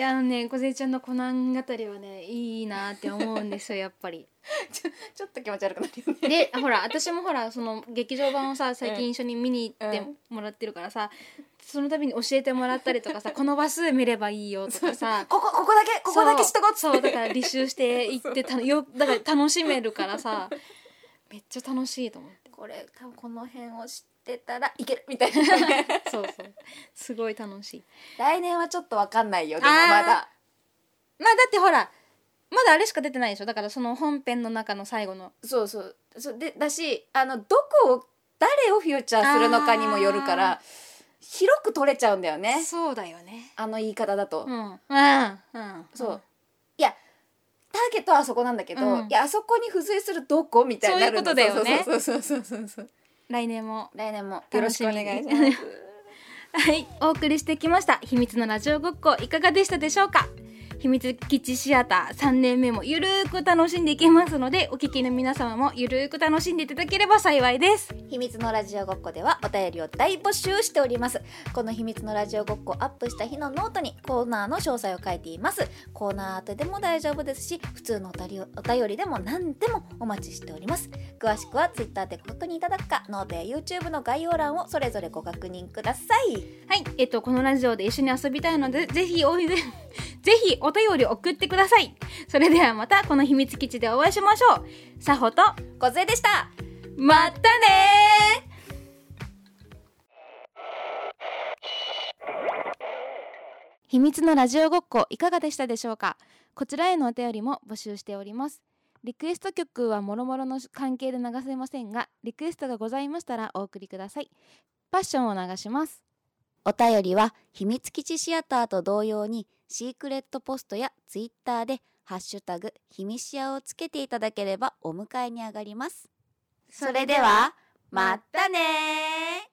や、あのね、小瀬ちゃんのコナン語りはね、いいなって思うんですよ、やっぱり。ちょ、ちょっと気持ち悪くなるよね。で、ほら、私もほら、その劇場版をさ、最近一緒に見に行ってもらってるからさ、うん、その度に教えてもらったりとかさ、このバス見ればいいよとかさ、ここ、ここだけ、ここだけしとこうって。そう、だから履修して行ってたのよ、だから楽しめるからさ、めっちゃ楽しいと思って。これ、多分この辺を知ってってたらいけるみたいなそうそう、すごい楽しい。来年はちょっと分かんないよ。でもまだまあだってほらまだあれしか出てないでしょ。だからその本編の中の最後の、そうそうそうで、だしあのどこを誰をフューチャーするのかにもよるから広く取れちゃうんだよね。そうだよね、あの言い方だと、うんうんうん、そういやターゲットはあそこなんだけど、うん、いやあそこに付随するどこみたいになるんだ。そういうことだよね。そうそうそうそうそう。来年も来年もよろしくお願いしますはい、お送りしてきました秘密のラジオごっこ、いかがでしたでしょうか。秘密基地シアターさんねんめもゆるーく楽しんでいきますので、お聞きの皆様もゆるーく楽しんでいただければ幸いです。秘密のラジオごっこではお便りを大募集しております。この秘密のラジオごっこアップした日のノートにコーナーの詳細を書いています。コーナー宛でも大丈夫ですし、普通のお便り、お便りでも何でもお待ちしております。詳しくは Twitter でご確認いただくか、ノートや YouTube の概要欄をそれぞれご確認ください。はい、えっとこのラジオで一緒に遊びたいので、ぜひおいでぜひお便り送ってください。それではまたこの秘密基地でお会いしましょう。さほとこずえでした。またねー。秘密のラジオごっこいかがでしたでしょうか。こちらへのお便りも募集しております。リクエスト曲はもろもろの関係で流せませんが、リクエストがございましたらお送りください。パッションを流します。お便りは秘密基地シアターと同様にシークレットポストやツイッターでハッシュタグ秘密シアをつけていただければお迎えに上がります。それではまたね。